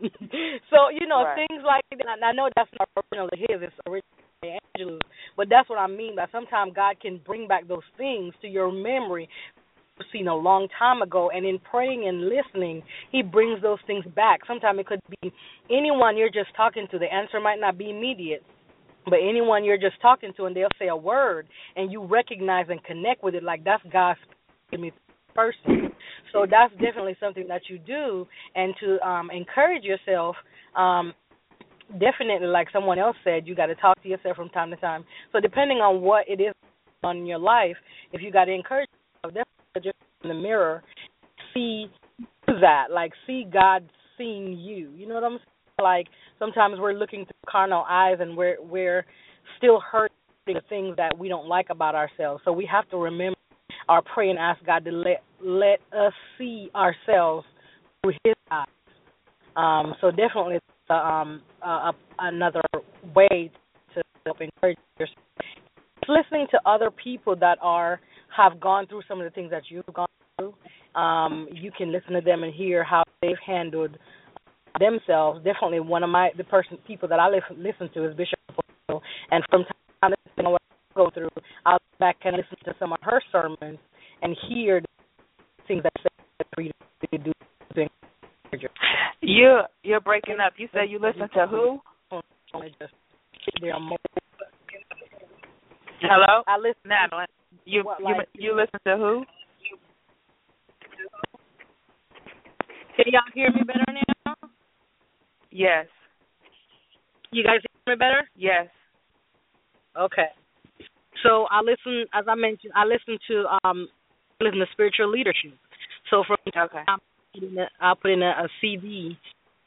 So you know right. Things like that. And I know that's not original to his, it's original to Angelus, but that's what I mean by sometimes God can bring back those things to your memory seen a long time ago, and in praying and listening, he brings those things back. Sometimes it could be anyone you're just talking to. The answer might not be immediate, but anyone you're just talking to, and they'll say a word, and you recognize and connect with it like that's God speaking to me person. So that's definitely something that you do, and to um, encourage yourself, um, definitely, like someone else said, you got to talk to yourself from time to time. So depending on what it is on your life, if you got to encourage yourself, definitely just in the mirror, see that, like see God seeing you. You know what I'm saying? Like sometimes we're looking through carnal eyes and we're we're still hurting the things that we don't like about ourselves. So we have to remember our prayer and ask God to let let us see ourselves through His eyes. Um, so definitely uh, um, uh, another way to help encourage yourself. It's listening to other people that are have gone through some of the things that you've gone through. Um, you can listen to them and hear how they've handled themselves. Definitely one of my the person people that I listen, listen to is Bishop O'Neill, and from time to time what I go through, I'll go back and listen to some of her sermons and hear the things that she said to do. You're, you're breaking up. You said you listen to who? Hello? I listen to Madeline. You what, like, you you listen to who? Can y'all hear me better now? Yes. You guys hear me better? Yes. Okay. So I listen, as I mentioned, I listen to um listen to spiritual leadership. So from okay. I put in a, I put in a, a C D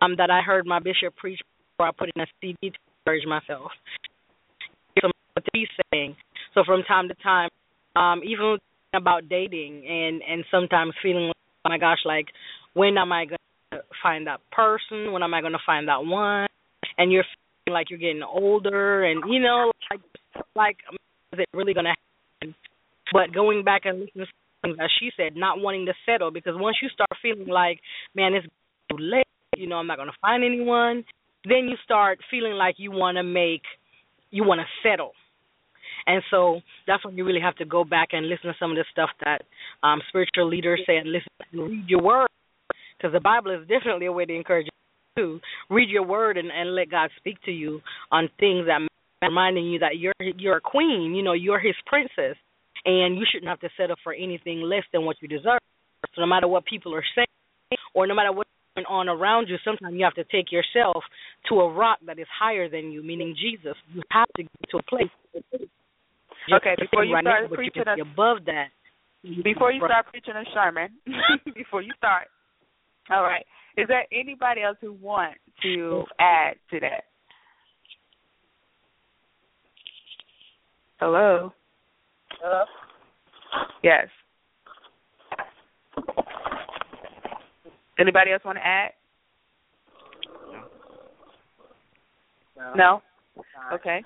um that I heard my bishop preach, or I put in a C D to encourage myself. Some what he's saying. So from time to time. Um, even about dating and, and sometimes feeling like, oh, my gosh, like, when am I going to find that person? When am I going to find that one? And you're feeling like you're getting older and, you know, like, like is it really going to happen? But going back and listening to things that she said, not wanting to settle, because once you start feeling like, man, it's too late, you know, I'm not going to find anyone, then you start feeling like you want to make, you want to settle. And so that's when you really have to go back and listen to some of the stuff that um, spiritual leaders say, and listen and read your word, because the Bible is definitely a way to encourage you to read your word and, and let God speak to you on things that reminding you that you're you're a queen, you know, you're His princess, and you shouldn't have to settle for anything less than what you deserve. So no matter what people are saying or no matter what's going on around you, sometimes you have to take yourself to a rock that is higher than you, meaning Jesus. You have to get to a place. Just okay, before you, right start now, preaching you a, above that, you before you start preaching a sermon, before you start, all right, is there anybody else who wants to add to that? Hello? Hello? Yes. Anybody else want to add? No? no? Okay.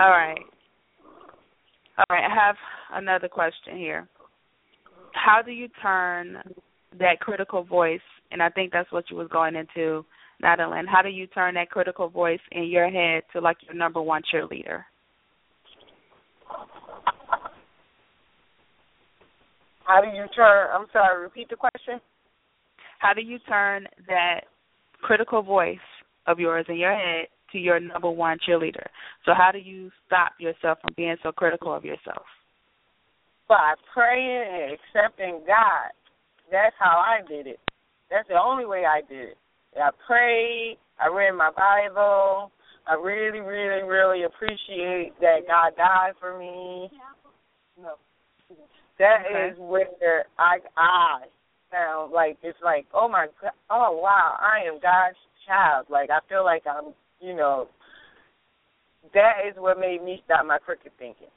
All right. All right. I have another question here. How do you turn that critical voice, and I think that's what you was going into, Natalie, how do you turn that critical voice in your head to, like, your number one cheerleader? How do you turn, I'm sorry, repeat the question. How do you turn that critical voice of yours in your head to your number one cheerleader? So how do you stop yourself from being so critical of yourself? By praying and accepting God. That's how I did it. That's the only way I did it. I prayed, I read my Bible, I really, really, really appreciate that God died for me. No. That okay. is where I I sound like, it's like, oh, my God, oh, wow, I am God's child. Like, I feel like I'm, you know, that is what made me stop my crooked thinking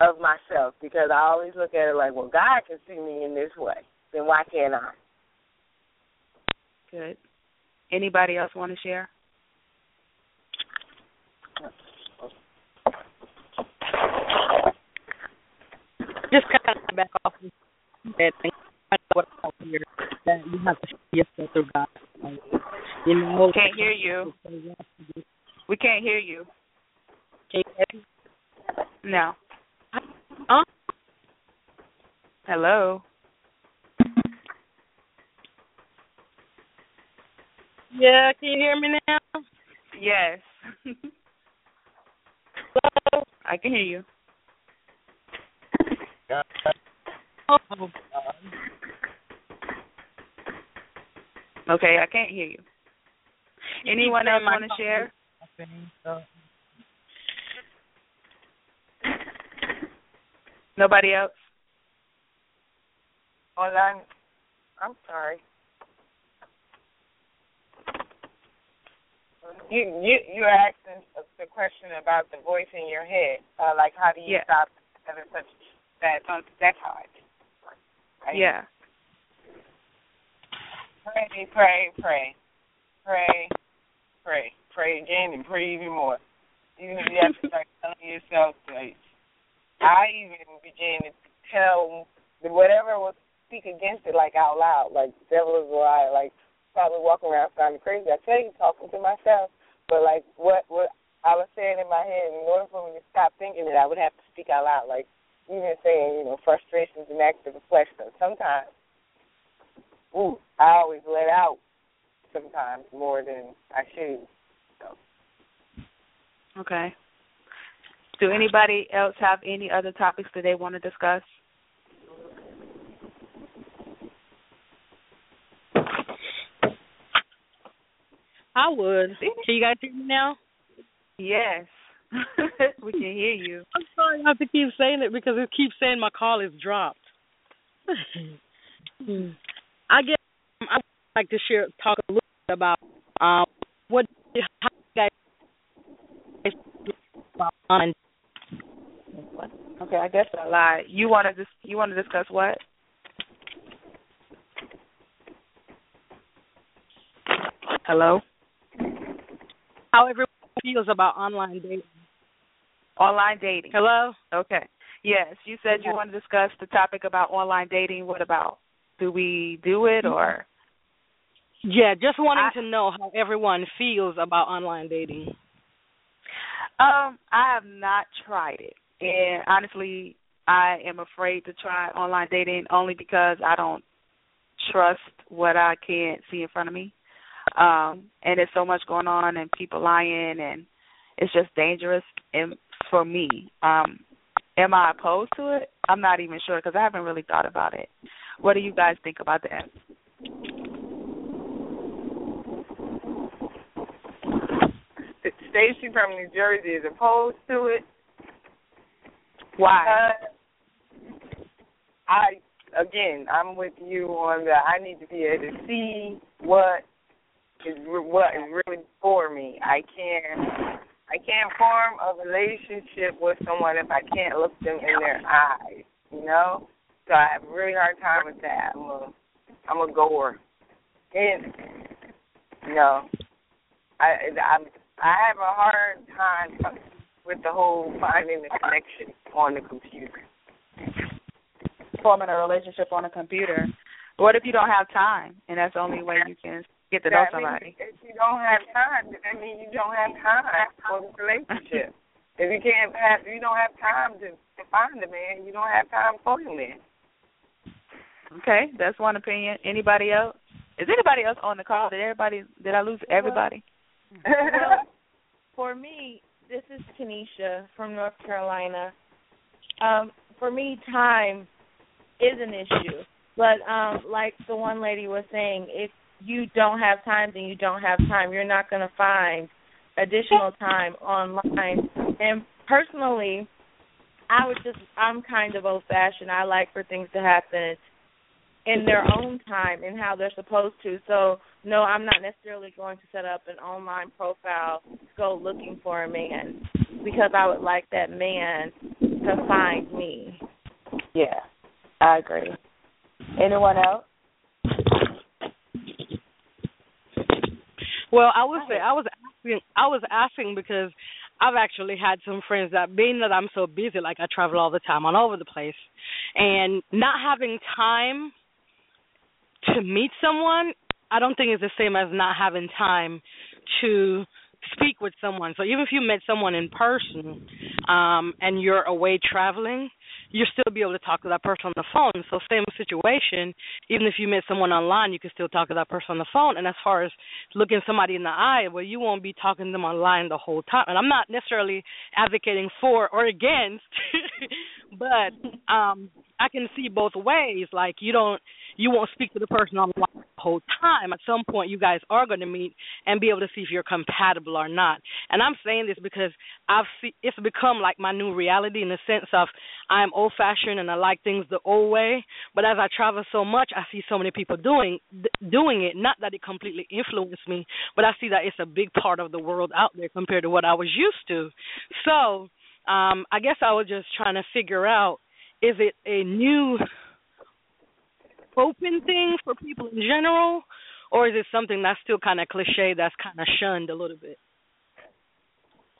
of myself, because I always look at it like, well, God can see me in this way, then why can't I? Good. Anybody else want to share? Just kind of back off and you have to yourself through God. You know, we can't hear you. We can't hear you. No. Huh? Hello. Yeah, can you hear me now? Yes. Hello? I can hear you. Oh. Okay, I can't hear you. Anyone else want to share? Nobody else? Hold on. I'm sorry. You you you're asking the question about the voice in your head, uh, like how do you yeah. stop having such that that's hard. Right? Yeah. Pray, pray, pray, pray, pray, pray again, and pray even more. Even if you have to start telling yourself, like, I even began to tell whatever was speak against it, like, out loud, like the devil is a lie, like. Probably walking around sounding crazy. I tell you, talking to myself, but like what what I was saying in my head, in order for me to stop thinking it, I would have to speak out loud. Like even saying, you know, frustrations and acts of the flesh. But sometimes, ooh, I always let out. Sometimes more than I should. So. Okay. Do anybody else have any other topics that they want to discuss? I would. Can you guys hear me now? Yes. We can hear you. I'm sorry I have to keep saying it because it keeps saying my call is dropped. I guess um, I would like to share, talk a little bit about um, what how you guys about on. Okay, I guess I lied. You want to dis- you want to discuss what? Hello? How everyone feels about online dating. Online dating. Hello? Okay. Yes, you said you yeah. want to discuss the topic about online dating. What about? Do we do it or? Yeah, just wanting I, to know how everyone feels about online dating. Um, I have not tried it. And honestly, I am afraid to try online dating only because I don't trust what I can't see in front of me. Um, and there's so much going on and people lying and it's just dangerous and for me. Um, am I opposed to it? I'm not even sure because I haven't really thought about it. What do you guys think about that? Stacy from New Jersey is opposed to it. Why? Uh, I, again, I'm with you on the I need to be able to see what is what is really for me. I can't I can't form a relationship with someone if I can't look them in their eyes, you know? So I have a really hard time with that. I'm a, I'm a goer. And, you know, I, I, I have a hard time with the whole finding the connection on the computer. forming a relationship on a computer. What if you don't have time, and that's the only way you can get to know somebody? If you don't have time, I mean, you don't have time for the relationship. If you can't have, you don't have time to find a man, you don't have time for a man. Okay, that's one opinion. Anybody else? Is anybody else on the call? Did everybody? Did I lose everybody? Well, for me, this is Tanisha from North Carolina. Um, for me, time is an issue. But um, like the one lady was saying, if you don't have time, then you don't have time. You're not going to find additional time online. And personally, I would just, I'm kind of old-fashioned. I like for things to happen in their own time and how they're supposed to. So, no, I'm not necessarily going to set up an online profile to go looking for a man because I would like that man to find me. Yeah, I agree. Anyone else? Well, I would say I was asking, I was asking because I've actually had some friends that, being that I'm so busy, like I travel all the time, all over the place, and not having time to meet someone, I don't think is the same as not having time to speak with someone. So even if you met someone in person um, and you're away traveling, you'll still be able to talk to that person on the phone. So same situation, even if you met someone online, you can still talk to that person on the phone. And as far as looking somebody in the eye, well, you won't be talking to them online the whole time. And I'm not necessarily advocating for or against, but um, I can see both ways. Like you don't, you won't speak to the person online the whole time. At some point, you guys are going to meet and be able to see if you're compatible or not. And I'm saying this because I've see, it's become like my new reality in the sense of I'm old-fashioned and I like things the old way, but as I travel so much, I see so many people doing doing it. Not that it completely influenced me, but I see that it's a big part of the world out there compared to what I was used to. So um, I guess I was just trying to figure out, is it a new open thing for people in general, or is it something that's still kind of cliche that's kind of shunned a little bit?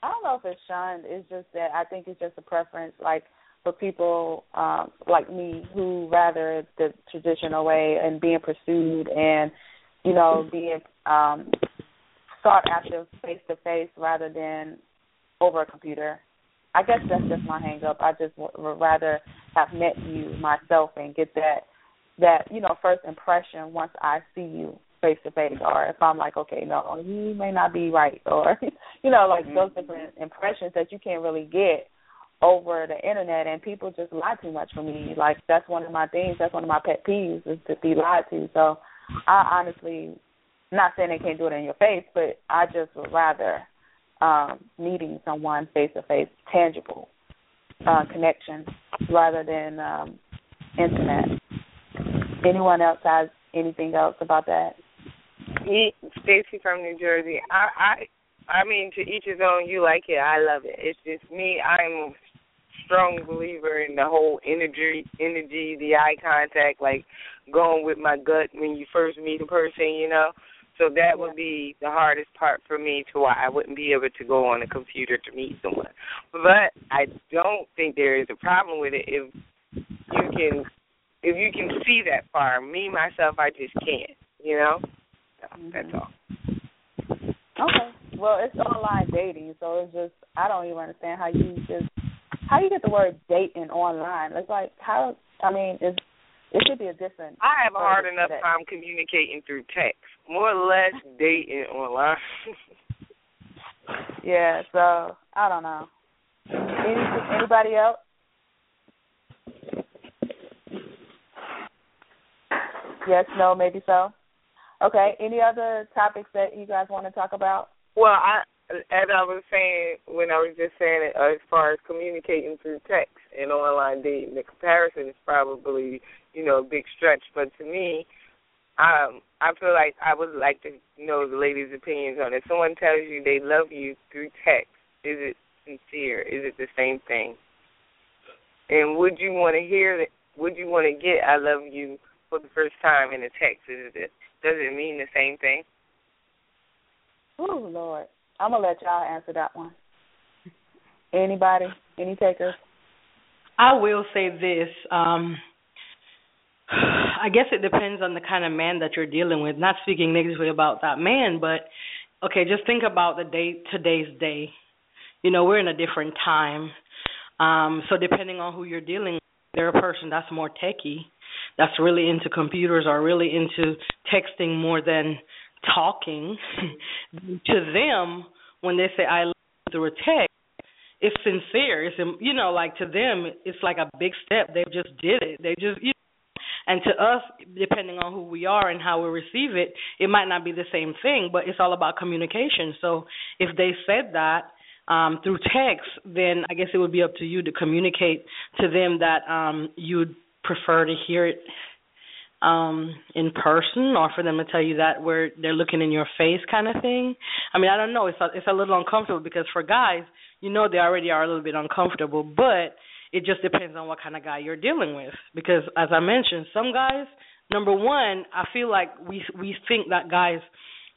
I don't know if it's shunned. It's just that I think it's just a preference, like, for people um, like me who rather the traditional way and being pursued and, you know, being um, sought after face-to-face rather than over a computer. I guess that's just my hang-up. I just w- would rather have met you myself and get that, that, you know, first impression once I see you face-to-face, or if I'm like, okay, no, you may not be right, or, you know, like mm-hmm. those different impressions that you can't really get over the internet, and people just lie too much for me. Like, that's one of my things, that's one of my pet peeves, is to be lied to. So I honestly, not saying they can't do it in your face, but I just would rather um, meeting someone face-to-face, tangible uh, connection, rather than um, internet. Anyone else has anything else about that? Stacy from New Jersey. I, I, I mean, to each his own. You like it, I love it. It's just me. I'm a strong believer in the whole energy, energy, the eye contact, like going with my gut when you first meet a person, you know. So that would be the hardest part for me, to why I wouldn't be able to go on a computer to meet someone. But I don't think there is a problem with it if you can. If you can see that far. Me, myself, I just can't, you know? So, that's all. Okay. Well, it's online dating, so it's just, I don't even understand how you just, how you get the word dating online. It's like, how, I mean, it's, it should be a different. I have a hard enough time communicating through text, more or less dating online. Yeah, so, I don't know. Any, anybody else? Yes, no, maybe so. Okay, any other topics that you guys want to talk about? Well, I, as I was saying, when I was just saying it, uh, as far as communicating through text and online dating, the comparison is probably, you know, a big stretch. But to me, um, I feel like I would like to know the ladies' opinions on it. Someone tells you they love you through text. Is it sincere? Is it the same thing? And would you want to hear that? Would you want to get I love you for the first time in a text? Is it, does it mean the same thing? Oh, Lord. I'm going to let y'all answer that one. Anybody? Any takers? I will say this. Um, I guess it depends on the kind of man that you're dealing with. Not speaking negatively about that man, but, okay, just think about the day today's day. You know, we're in a different time. Um, so depending on who you're dealing with, they're a person that's more techie, that's really into computers or really into texting more than talking. To them, when they say, I love you through a text, it's sincere. It's, you know, like to them, it's like a big step. They just did it. They just, you know. And to us, depending on who we are and how we receive it, it might not be the same thing, but it's all about communication. So if they said that um, through text, then I guess it would be up to you to communicate to them that um, you'd prefer to hear it um, in person, or for them to tell you that where they're looking in your face kind of thing. I mean, I don't know. It's a, it's a little uncomfortable because for guys, you know, they already are a little bit uncomfortable, but it just depends on what kind of guy you're dealing with. Because as I mentioned, some guys, number one, I feel like we we think that guys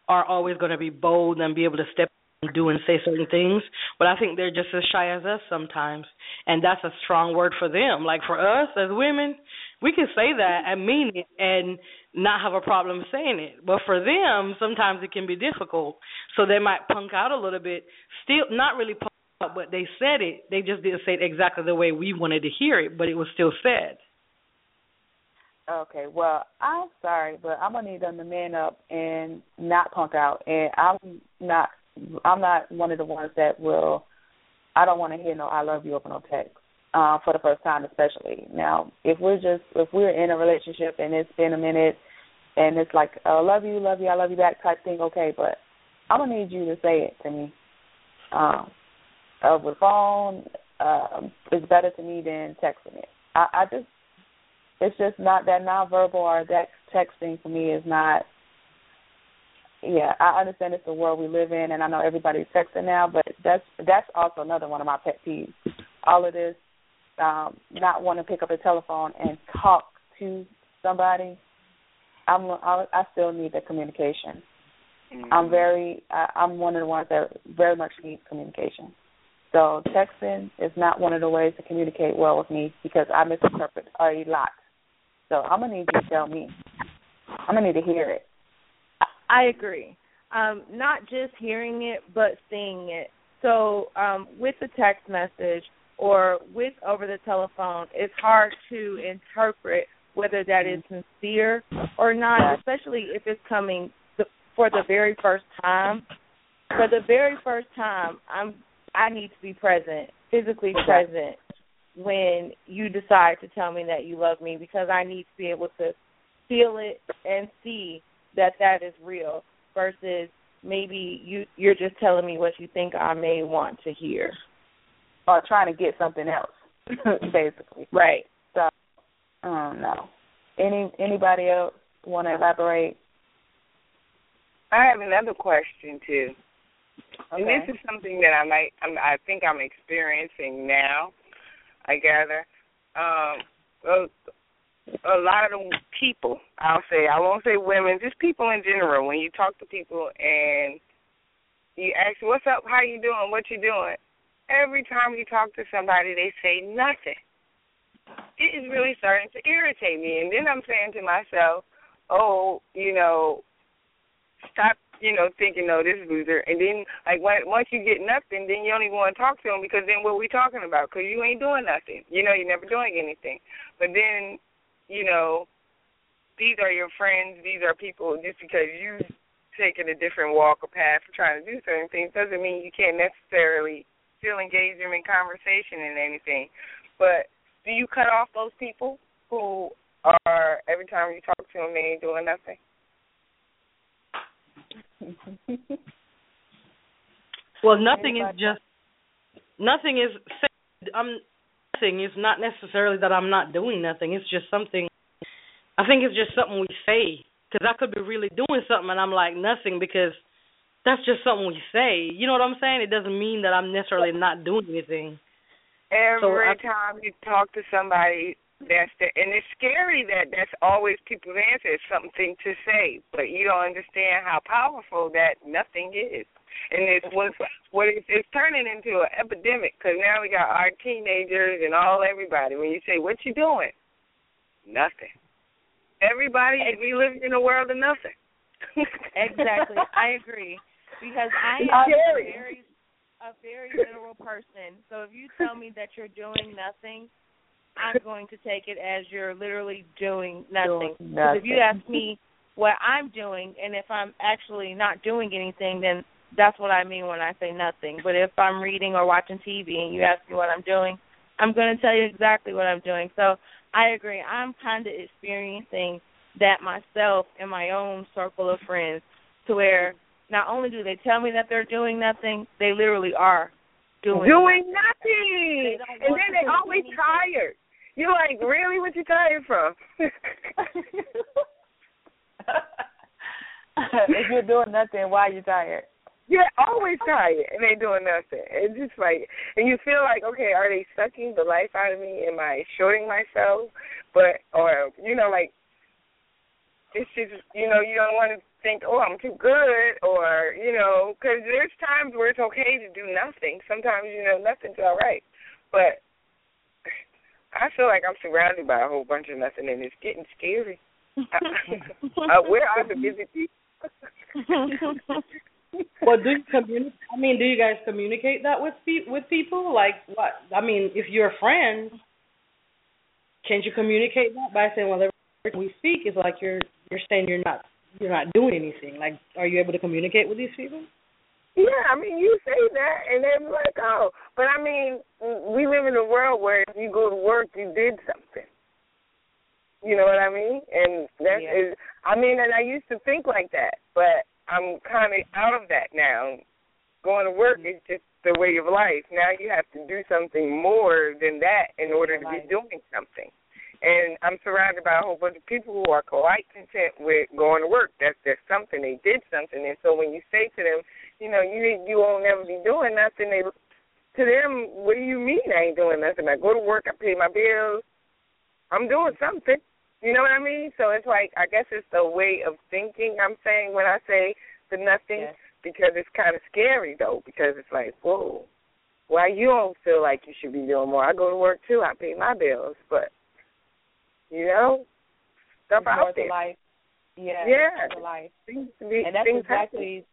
are always going to be bold and be able to step and do and say certain things, but I think they're just as shy as us sometimes, and that's a strong word for them. Like for us as women, we can say that and mean it and not have a problem saying it. But for them, sometimes it can be difficult. So they might punk out a little bit, still not really punk. But they said it. They just didn't say it exactly the way we wanted to hear it, but it was still said. Okay, well, I'm sorry, but I'm gonna need them to man up and not punk out. And I'm not, I'm not one of the ones that will. I don't want to hear no "I love you" over no text uh, for the first time, especially. Now, if we're just if we're in a relationship and it's been a minute, and it's like "I love you, love you, I love you back" type thing, okay. But I'm gonna need you to say it to me. Um, Uh, with phone uh, is better to me than texting it. I, I just, it's just not that nonverbal or that texting for me is not. Yeah, I understand it's the world we live in, and I know everybody's texting now, but that's that's also another one of my pet peeves. All of this, um, not want to pick up the telephone and talk to somebody. I'm I still need that communication. Mm-hmm. I'm very I, I'm one of the ones that very much needs communication. So texting is not one of the ways to communicate well with me because I misinterpret a lot. So I'm going to need you to tell me. I'm going to need to hear it. I agree. Um, not just hearing it, but seeing it. So um, with a text message or with over the telephone, it's hard to interpret whether that is sincere or not, especially if it's coming for the very first time. For the very first time, I'm I need to be present, physically present, when you decide to tell me that you love me because I need to be able to feel it and see that that is real versus maybe you, you're just telling me what you think I may want to hear. Or trying to get something else, basically. Right. So, I don't know. Any, anybody else want to elaborate? I have another question, too. Okay. And this is something that I might, I think I'm experiencing now, I gather. Um, a, a lot of the people, I'll say, I won't say women, just people in general. When you talk to people and you ask, what's up, how you doing, what you doing, every time you talk to somebody, they say nothing. It is really starting to irritate me. And then I'm saying to myself, oh, you know, stop, you know, thinking, no, this loser. And then, like, once you get nothing, then you don't even want to talk to him because then what are we talking about? Because you ain't doing nothing. You know, you're never doing anything. But then, you know, these are your friends. These are people just because you taking a different walk or path for trying to do certain things doesn't mean you can't necessarily still engage them in conversation and anything. But do you cut off those people who are, every time you talk to them, they ain't doing nothing? Well, nothing is just nothing is. I'm nothing is not necessarily that I'm not doing nothing. It's just something. I think it's just something we say because I could be really doing something and I'm like nothing because that's just something we say. You know what I'm saying? It doesn't mean that I'm necessarily not doing anything. Every so I, time you talk to somebody, That's the, and it's scary that that's always people's answer. It's something to say, but you don't understand how powerful that nothing is. And it's what, what it's, it's turning into an epidemic, because now we got our teenagers and all everybody. When you say, what you doing? Nothing. Everybody, we live in a world of nothing. Exactly. I agree. Because I am a very, a very literal person. So if you tell me that you're doing nothing, I'm going to take it as you're literally doing nothing. Doing nothing. If you ask me what I'm doing, and if I'm actually not doing anything, then that's what I mean when I say nothing. But if I'm reading or watching T V and you ask me what I'm doing, I'm going to tell you exactly what I'm doing. So I agree. I'm kind of experiencing that myself in my own circle of friends, to where not only do they tell me that they're doing nothing, they literally are doing, doing nothing. nothing. And then they're always anything. tired. You're like, really? What you tired from? If you're doing nothing, why are you tired? You're always tired, and they doing nothing. It's just like, and you feel like, okay, are they sucking the life out of me? Am I shorting myself? But, or, you know, like, it's just, you know, you don't want to think, oh, I'm too good, or, you know, because there's times where it's okay to do nothing. Sometimes, you know, nothing's all right. But I feel like I'm surrounded by a whole bunch of nothing, and it's getting scary. uh, where are the busy people? Well, do you communicate? I mean, do you guys communicate that with pe- with people? Like, what? I mean, if you're friends, can't you communicate that by saying, well, every we speak is like you're you're saying you're not you're not doing anything. Like, are you able to communicate with these people? Yeah, I mean, you say that, and they're like, oh. But, I mean, we live in a world where if you go to work, you did something. You know what I mean? And that yeah. is, I mean, and I used to think like that, but I'm kind of out of that now. Going to work mm-hmm. is just the way of life. Now you have to do something more than that in order to life. be doing something. And I'm surrounded by a whole bunch of people who are quite content with going to work. That's there's something. They did something. And so when you say to them, you know, you you won't never be doing nothing, they, to them, what do you mean I ain't doing nothing? I go to work. I pay my bills. I'm doing something. You know what I mean? So it's like, I guess it's the way of thinking I'm saying when I say the nothing, yes. because it's kind of scary, though, because it's like, whoa, why you don't feel like you should be doing more? I go to work, too. I pay my bills, but, you know, stuff it's out there. Life. Yeah. Yeah. Life. Things to be, and that's exactly,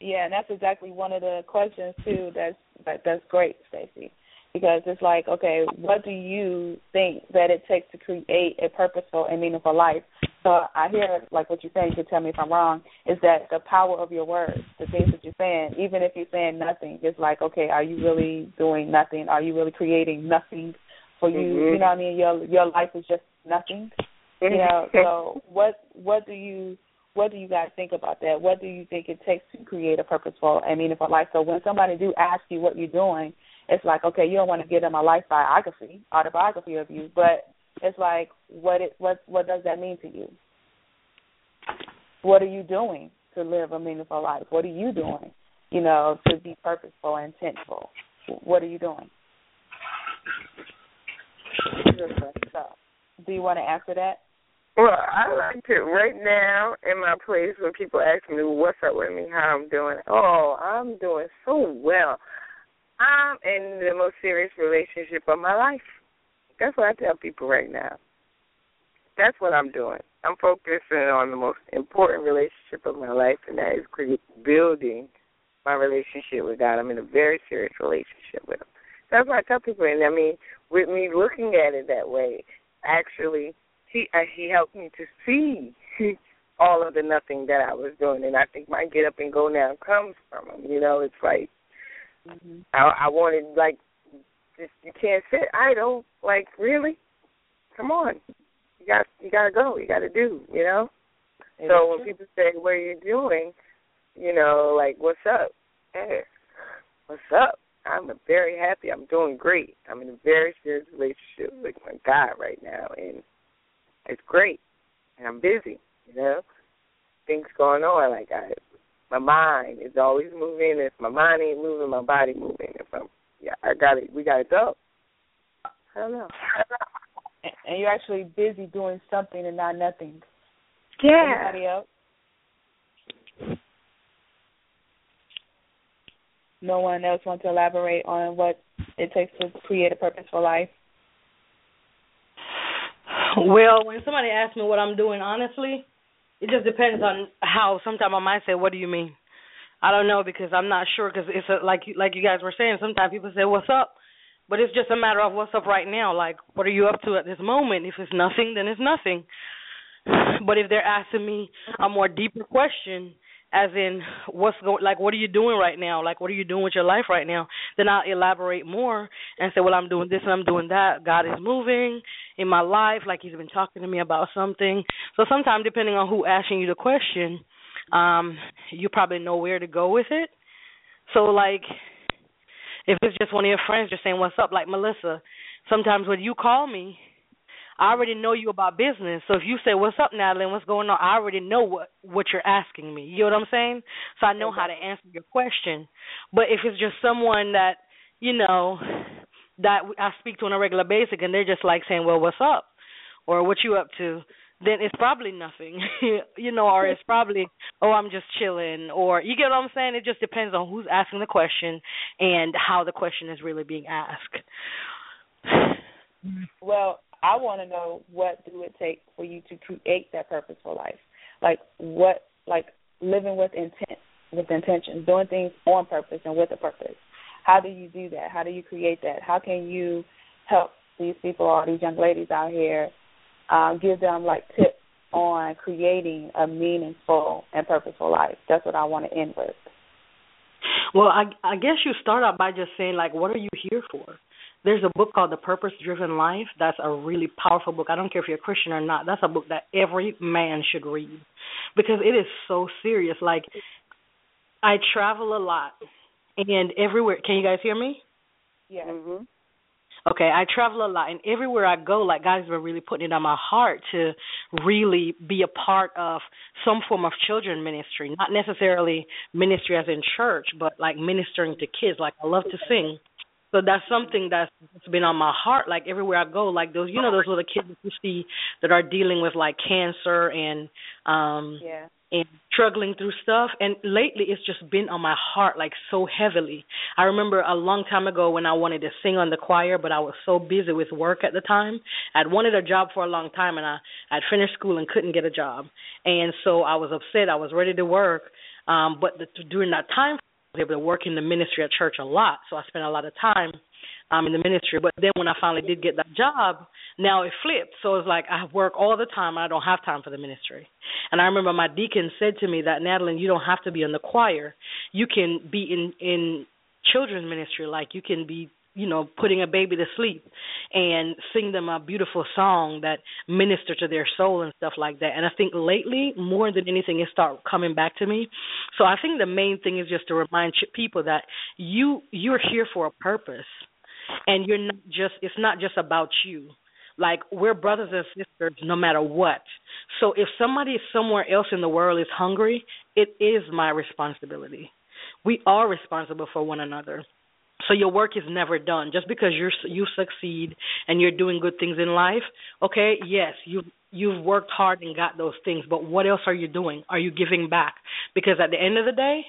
yeah, and that's exactly one of the questions, too, that's, that, that's great, Stacey. Because it's like, okay, what do you think that it takes to create a purposeful and meaningful life? So I hear, like, what you're saying, you can tell me if I'm wrong, is that the power of your words, the things that you're saying, even if you're saying nothing, it's like, okay, are you really doing nothing? Are you really creating nothing for you? Mm-hmm. You know what I mean? Your your life is just nothing. You know, so what what do you what do you guys think about that? What do you think it takes to create a purposeful and meaningful life? So when somebody do ask you what you're doing, it's like, okay, you don't want to give them a life biography, autobiography of you, but it's like, what it what what does that mean to you? What are you doing to live a meaningful life? What are you doing, you know, to be purposeful and intentful? What are you doing? So, do you want to answer that? Well, I like to, right now, in my place, when people ask me what's up with me, how I'm doing, oh, I'm doing so well. I'm in the most serious relationship of my life. That's what I tell people right now. That's what I'm doing. I'm focusing on the most important relationship of my life, and that is building my relationship with God. I'm in a very serious relationship with Him. That's what I tell people. And, I mean, with me looking at it that way, actually, He, uh, he helped me to see all of the nothing that I was doing. And I think my get up and go now comes from Him. You know, it's like, Mm-hmm. I, I wanted, like, just, you can't sit idle. Like, really? Come on. You got you got to go. You got to do, you know? It so when true. people say, what are you doing? You know, like, what's up? Hey, what's up? I'm very happy. I'm doing great. I'm in a very serious relationship with my God right now, and it's great. And I'm busy, you know? Things going on. Like, I My mind is always moving. If my mind ain't moving, my body moving. If I'm, yeah, I got it. We got to go. I don't know. and you're actually busy doing something and not nothing. Yeah. Anybody else? No one else wants to elaborate on what it takes to create a purposeful life? Well, when somebody asks me what I'm doing, honestly, it just depends on how. Sometimes I might say, what do you mean? I don't know, because I'm not sure, because it's a, like, like you guys were saying, sometimes people say, what's up? But it's just a matter of what's up right now. Like, what are you up to at this moment? If it's nothing, then it's nothing. But if they're asking me a more deeper question, as in, what's going, like, what are you doing right now? Like, what are you doing with your life right now? Then I'll elaborate more and say, well, I'm doing this and I'm doing that. God is moving in my life, like he's been talking to me about something. So sometimes, depending on who asking you the question, um, you probably know where to go with it. So, like, if it's just one of your friends just saying, what's up, like Melissa, sometimes when you call me, I already know you about business. So if you say, what's up, Natalie, what's going on, I already know what, what you're asking me. You know what I'm saying? So I know okay. how to answer your question. But if it's just someone that, you know, that I speak to on a regular basis and they're just like saying, well, what's up or what you up to, then it's probably nothing, you know, or it's probably, oh, I'm just chilling, or you get what I'm saying? It just depends on who's asking the question and how the question is really being asked. Well, I want to know, what do it take for you to create that purposeful life? Like what, like living with intent, with intention, doing things on purpose and with a purpose. How do you do that? How do you create that? How can you help these people or these young ladies out here, um, give them like tips on creating a meaningful and purposeful life? That's what I want to end with. Well, I, I guess you start out by just saying, like, what are you here for? There's a book called The Purpose-Driven Life. That's a really powerful book. I don't care if you're a Christian or not. That's a book that every man should read because it is so serious. Like, I travel a lot, and everywhere – can you guys hear me? Yeah. Mm-hmm. Okay, I travel a lot, and everywhere I go, like, God's been really putting it on my heart to really be a part of some form of children ministry, not necessarily ministry as in church, but, like, ministering to kids. Like, I love to sing. So that's something that's been on my heart, like, everywhere I go, like, those, you know, those little kids that you see that are dealing with, like, cancer and um, yeah. and struggling through stuff. And lately it's just been on my heart, like, so heavily. I remember a long time ago when I wanted to sing on the choir, but I was so busy with work at the time. I'd wanted a job for a long time, and I, I'd finished school and couldn't get a job. And so I was upset. I was ready to work. Um, but the, during that time, I was able to work in the ministry at church a lot, so I spent a lot of time um, in the ministry. But then when I finally did get that job, now it flipped. So it's like I work all the time, and I don't have time for the ministry. And I remember my deacon said to me that, Natalie, you don't have to be in the choir. You can be in, in children's ministry, like you can be, you know, putting a baby to sleep and sing them a beautiful song that minister to their soul and stuff like that. And I think lately, more than anything, it started coming back to me. So I think the main thing is just to remind people that you, you're here for a purpose, and you're not just, it's not just about you. Like, we're brothers and sisters no matter what. So if somebody somewhere else in the world is hungry, it is my responsibility. We are responsible for one another. So your work is never done. Just because you you succeed and you're doing good things in life, okay, yes, you've, you've worked hard and got those things, but what else are you doing? Are you giving back? Because at the end of the day,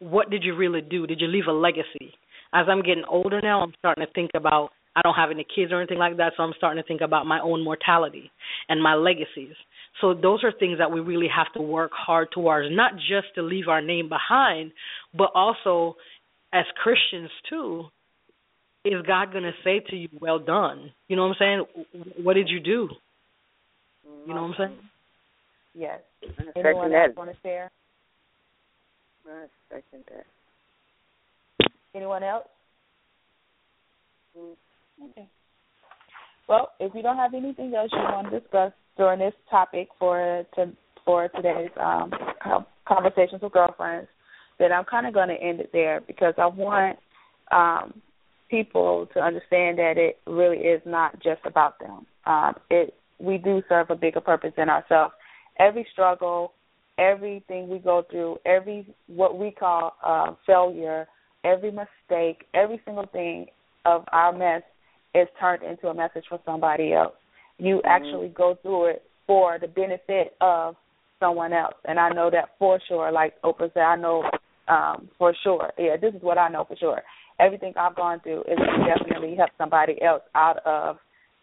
what did you really do? Did you leave a legacy? As I'm getting older now, I'm starting to think about, I don't have any kids or anything like that, so I'm starting to think about my own mortality and my legacies. So those are things that we really have to work hard towards, not just to leave our name behind, but also as Christians, too, is God going to say to you, well done? You know what I'm saying? What did you do? You know what I'm saying? Yes. Anyone else want to share? I second that. Anyone else? Okay. Well, if you don't have anything else you want to discuss during this topic for to, for today's um, Conversations with Girlfriends, then I'm kind of going to end it there because I want um, people to understand that it really is not just about them. Um, it we do serve a bigger purpose than ourselves. Every struggle, everything we go through, every what we call uh, failure, every mistake, every single thing of our mess is turned into a message for somebody else. You mm-hmm. actually go through it for the benefit of someone else. And I know that for sure, like Oprah said, I know um, for sure. Yeah, this is what I know for sure. Everything I've gone through is definitely help somebody else out of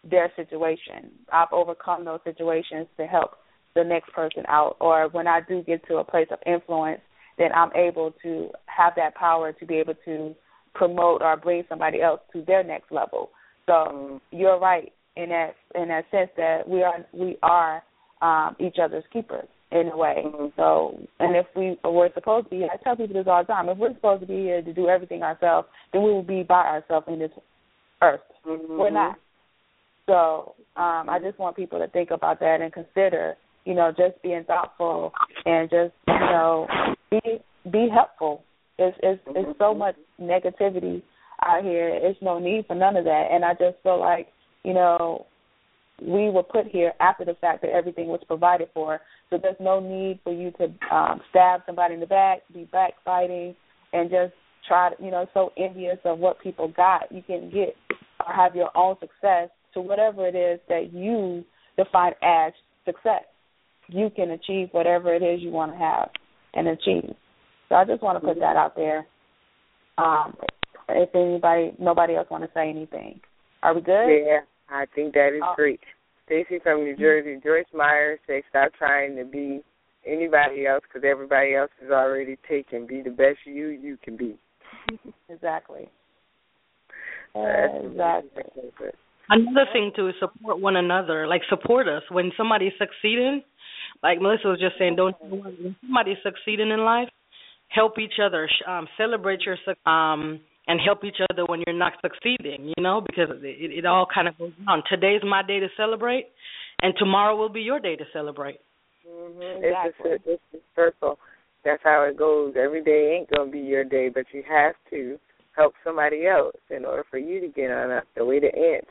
their situation. I've overcome those situations to help the next person out. Or when I do get to a place of influence, then I'm able to have that power to be able to promote or bring somebody else to their next level. So you're right in that in that sense that we are we are um, each other's keepers in a way. Mm-hmm. So, and if we were supposed to be, I tell people this all the time, if we're supposed to be here to do everything ourselves, then we will be by ourselves in this earth. Mm-hmm. We're not. So um, I just want people to think about that and consider, you know, just being thoughtful and just, you know, be be helpful. It's, it's, it's so much negativity out here. It's no need for none of that. And I just feel like, you know, we were put here after the fact that everything was provided for. So there's no need for you to um, stab somebody in the back, be backbiting, and just try to, you know, so envious of what people got. You can get or have your own success to whatever it is that you define as success. You can achieve whatever it is you want to have and achieve. So I just want to put that out there. Um, if anybody, nobody else want to say anything. Are we good? Yeah, I think that is oh. great. Stacy from New Jersey, Joyce Myers says, stop trying to be anybody else because everybody else is already taken. Be the best you you can be. Exactly. Exactly. Another thing, too, is support one another. Like, support us. When somebody's succeeding, like Melissa was just saying, don't when somebody's succeeding in life, help each other, um, celebrate your um, and help each other when you're not succeeding, you know, because it, it all kind of goes on. Today's my day to celebrate, and tomorrow will be your day to celebrate. Mm-hmm. Exactly. It's, a, it's a circle. That's how it goes. Every day ain't going to be your day, but you have to help somebody else in order for you to get on up the way to end.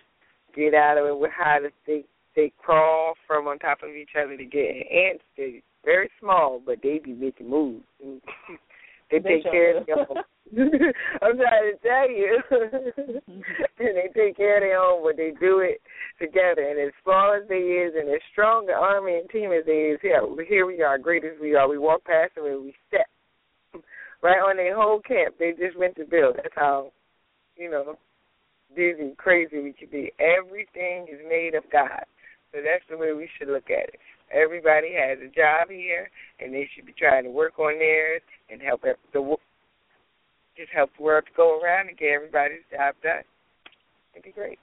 Get out of it with how to they, they crawl from on top of each other to get an ant. They're very small, but they be making moves. They take care of their own. I'm trying to tell you. And they take care of their own, but they do it together. And as small as they is, and as strong an army and team as they is, yeah, here we are, great as we are. We walk past them and we step right on their whole camp. They just went to build. That's how, you know, busy, crazy we could be. Everything is made of God. So that's the way we should look at it. Everybody has a job here, and they should be trying to work on theirs and help the just help the world to go around and get everybody's job done. It'd be great.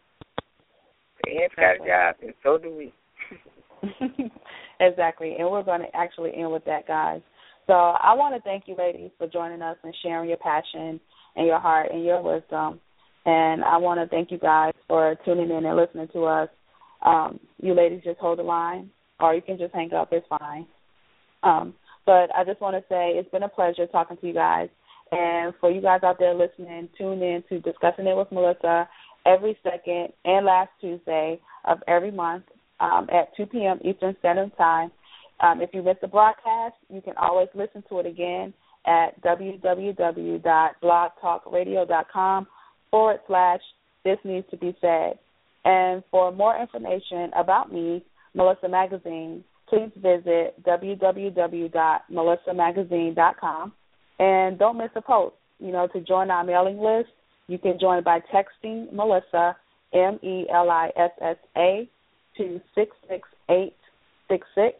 The ants got a job, and so do we. Exactly, and we're going to actually end with that, guys. So I want to thank you, ladies, for joining us and sharing your passion and your heart and your wisdom. And I want to thank you guys for tuning in and listening to us. Um, you ladies just hold the line, or you can just hang up. It's fine. Um, but I just want to say it's been a pleasure talking to you guys. And for you guys out there listening, tune in to Discussing It with Melissa every second and last Tuesday of every month um, at two p.m. Eastern Standard Time. Um, if you missed the broadcast, you can always listen to it again at www.blogtalkradio.com forward slash This Needs to Be Said. And for more information about me, Melissa Magazine, please visit www dot melissa magazine dot com. And don't miss a post. You know, to join our mailing list, you can join by texting Melissa, M E L I S S A, to six six eight six six.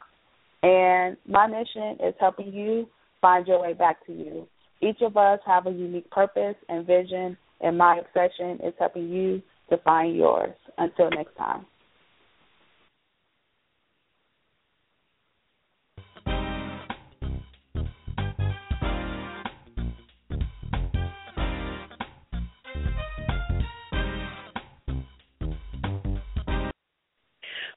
And my mission is helping you find your way back to you. Each of us have a unique purpose and vision, and my obsession is helping you to find yours. Until next time.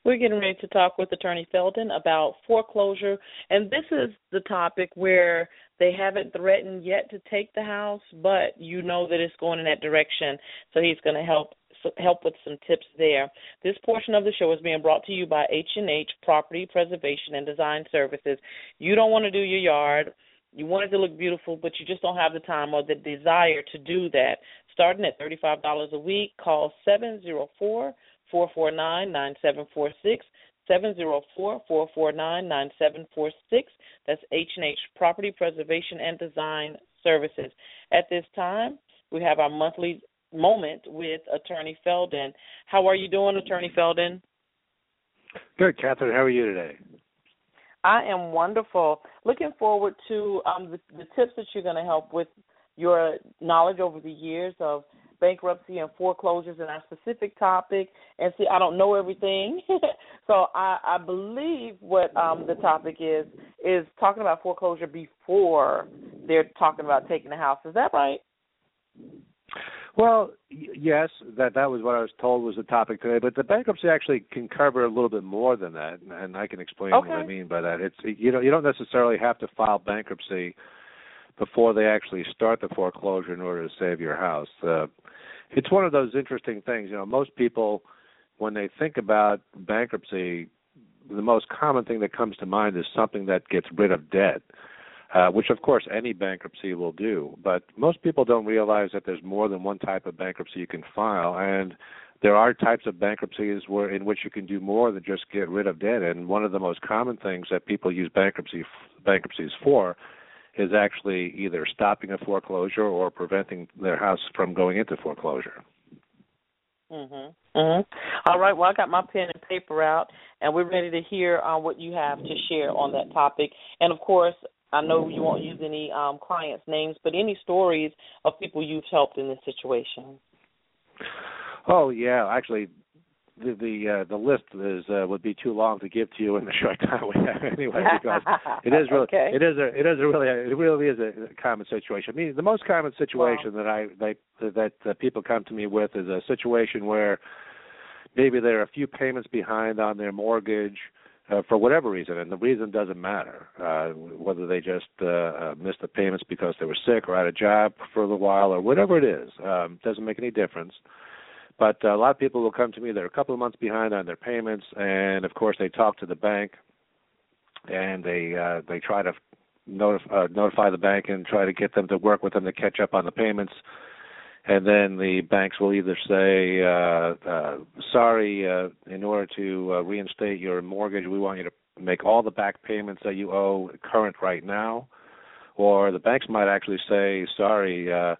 We're getting ready to talk with Attorney Felden about foreclosure, and this is the topic where they haven't threatened yet to take the house, but you know that it's going in that direction, so he's going to help help with some tips there. This portion of the show is being brought to you by H and H Property Preservation and Design Services. You don't want to do your yard. You want it to look beautiful, but you just don't have the time or the desire to do that. starting at thirty-five dollars a week. Call seven zero four, four four nine, nine seven four six, seven zero four, four four nine, nine seven four six. That's H and H Property Preservation and Design Services. At this time, we have our monthly moment with Attorney Felden. How are you doing, Attorney Felden? Good, Catherine. How are you today? I am wonderful. Looking forward to um, the, the tips that you're going to help with your knowledge over the years of bankruptcy and foreclosures in our specific topic. And see, I don't know everything, so I, I believe what um, the topic is, is talking about foreclosure before they're talking about taking the house. Is that right? Well, yes, that that was what I was told was the topic today, but the bankruptcy actually can cover a little bit more than that, and, and I can explain okay. what I mean by that. It's you know you don't necessarily have to file bankruptcy before they actually start the foreclosure in order to save your house. Uh, it's one of those interesting things. You know, most people, when they think about bankruptcy, the most common thing that comes to mind is something that gets rid of debt. Uh, which, of course, any bankruptcy will do. But most people don't realize that there's more than one type of bankruptcy you can file, and there are types of bankruptcies where in which you can do more than just get rid of debt. And one of the most common things that people use bankruptcy bankruptcies for is actually either stopping a foreclosure or preventing their house from going into foreclosure. Mm-hmm. Mm-hmm. All right, well, I got my pen and paper out, and we're ready to hear uh, what you have to share on that topic. And, of course, I know you won't use any um, clients' names, but any stories of people you've helped in this situation? Oh yeah, actually, the the, uh, the list is uh, would be too long to give to you in the short time we have anyway, because it is really okay. it is a it is a really it really is a common situation. I mean, the most common situation wow. that I they, that uh, people come to me with is a situation where maybe they're a few payments behind on their mortgage. Uh, for whatever reason, and the reason doesn't matter, uh, whether they just uh, missed the payments because they were sick or out of job for a while or whatever it is, um, doesn't make any difference. But uh, a lot of people will come to me, they're a couple of months behind on their payments, and, of course, they talk to the bank, and they uh, they try to notif- uh, notify the bank and try to get them to work with them to catch up on the payments. And then the banks will either say, uh, uh, sorry, uh, in order to uh, reinstate your mortgage, we want you to make all the back payments that you owe current right now. Or the banks might actually say, sorry, uh,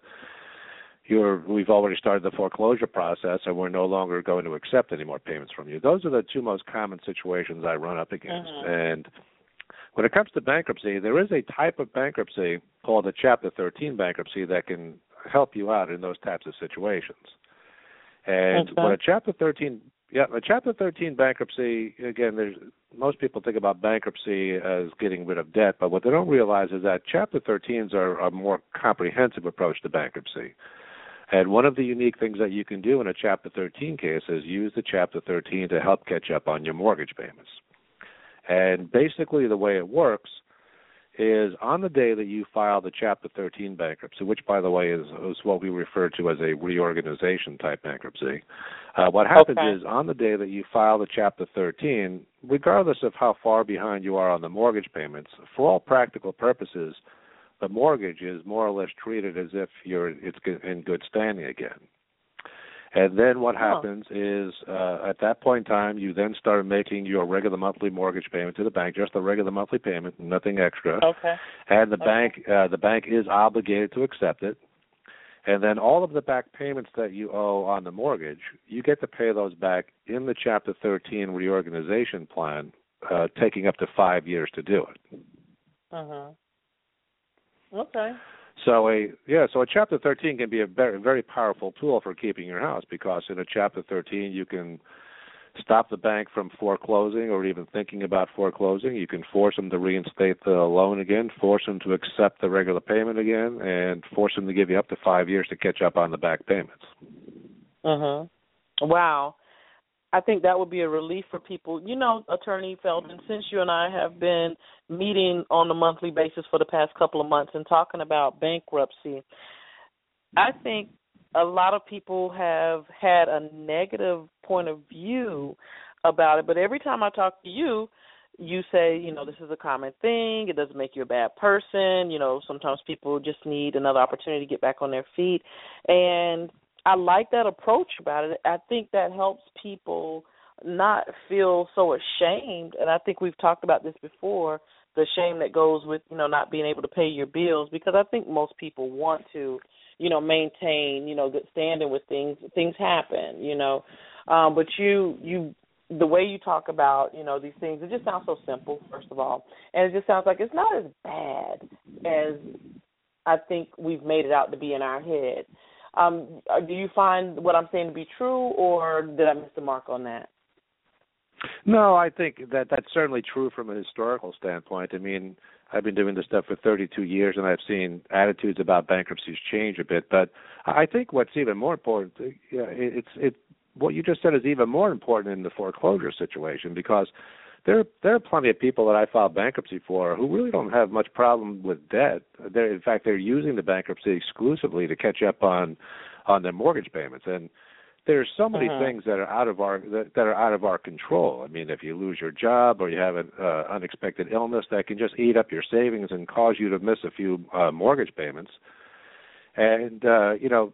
you're, we've already started the foreclosure process and we're no longer going to accept any more payments from you. Those are the two most common situations I run up against. Mm-hmm. And when it comes to bankruptcy, there is a type of bankruptcy called a Chapter thirteen bankruptcy that can help you out in those types of situations. And okay. when a Chapter thirteen, yeah, a Chapter thirteen bankruptcy, again, there's most people think about bankruptcy as getting rid of debt, but what they don't realize is that Chapter thirteens are a more comprehensive approach to bankruptcy. And one of the unique things that you can do in a Chapter thirteen case is use the Chapter thirteen to help catch up on your mortgage payments. And basically the way it works is on the day that you file the Chapter thirteen bankruptcy, which, by the way, is, is what we refer to as a reorganization-type bankruptcy. Uh, what happens okay. is on the day that you file the Chapter thirteen, regardless of how far behind you are on the mortgage payments, for all practical purposes, the mortgage is more or less treated as if you're it's in good standing again. And then what happens is uh, at that point in time, you then start making your regular monthly mortgage payment to the bank, just the regular monthly payment, nothing extra. Okay. And the okay. bank uh, the bank is obligated to accept it. And then all of the back payments that you owe on the mortgage, you get to pay those back in the Chapter thirteen reorganization plan, uh, taking up to five years to do it. Uh-huh. Okay. So a yeah, so a Chapter thirteen can be a very, very powerful tool for keeping your house, because in a Chapter thirteen you can stop the bank from foreclosing or even thinking about foreclosing. You can force them to reinstate the loan again, force them to accept the regular payment again, and force them to give you up to five years to catch up on the back payments. Uh-huh. Wow. I think that would be a relief for people. You know, Attorney Felden, since you and I have been meeting on a monthly basis for the past couple of months and talking about bankruptcy, I think a lot of people have had a negative point of view about it. But every time I talk to you, you say, you know, this is a common thing. It doesn't make you a bad person. You know, sometimes people just need another opportunity to get back on their feet. And I like that approach about it. I think that helps people not feel so ashamed. And I think we've talked about this before, the shame that goes with, you know, not being able to pay your bills, because I think most people want to, you know, maintain, you know, good standing with things. Things happen, you know. Um, but you, you, the way you talk about, you know, these things, it just sounds so simple, first of all. And it just sounds like it's not as bad as I think we've made it out to be in our head. Um, do you find what I'm saying to be true, or did I miss the mark on that? No, I think that that's certainly true from a historical standpoint. I mean, I've been doing this stuff for thirty-two years, and I've seen attitudes about bankruptcies change a bit. But I think what's even more important, you know, it's it what you just said is even more important in the foreclosure situation, because there there are plenty of people that I filed bankruptcy for who really don't have much problem with debt. They're, in fact, they're using the bankruptcy exclusively to catch up on on their mortgage payments. And there's so many uh-huh. things that are out of our that, that are out of our control. I mean, if you lose your job or you have an uh, unexpected illness, that can just eat up your savings and cause you to miss a few uh, mortgage payments. And uh, you know,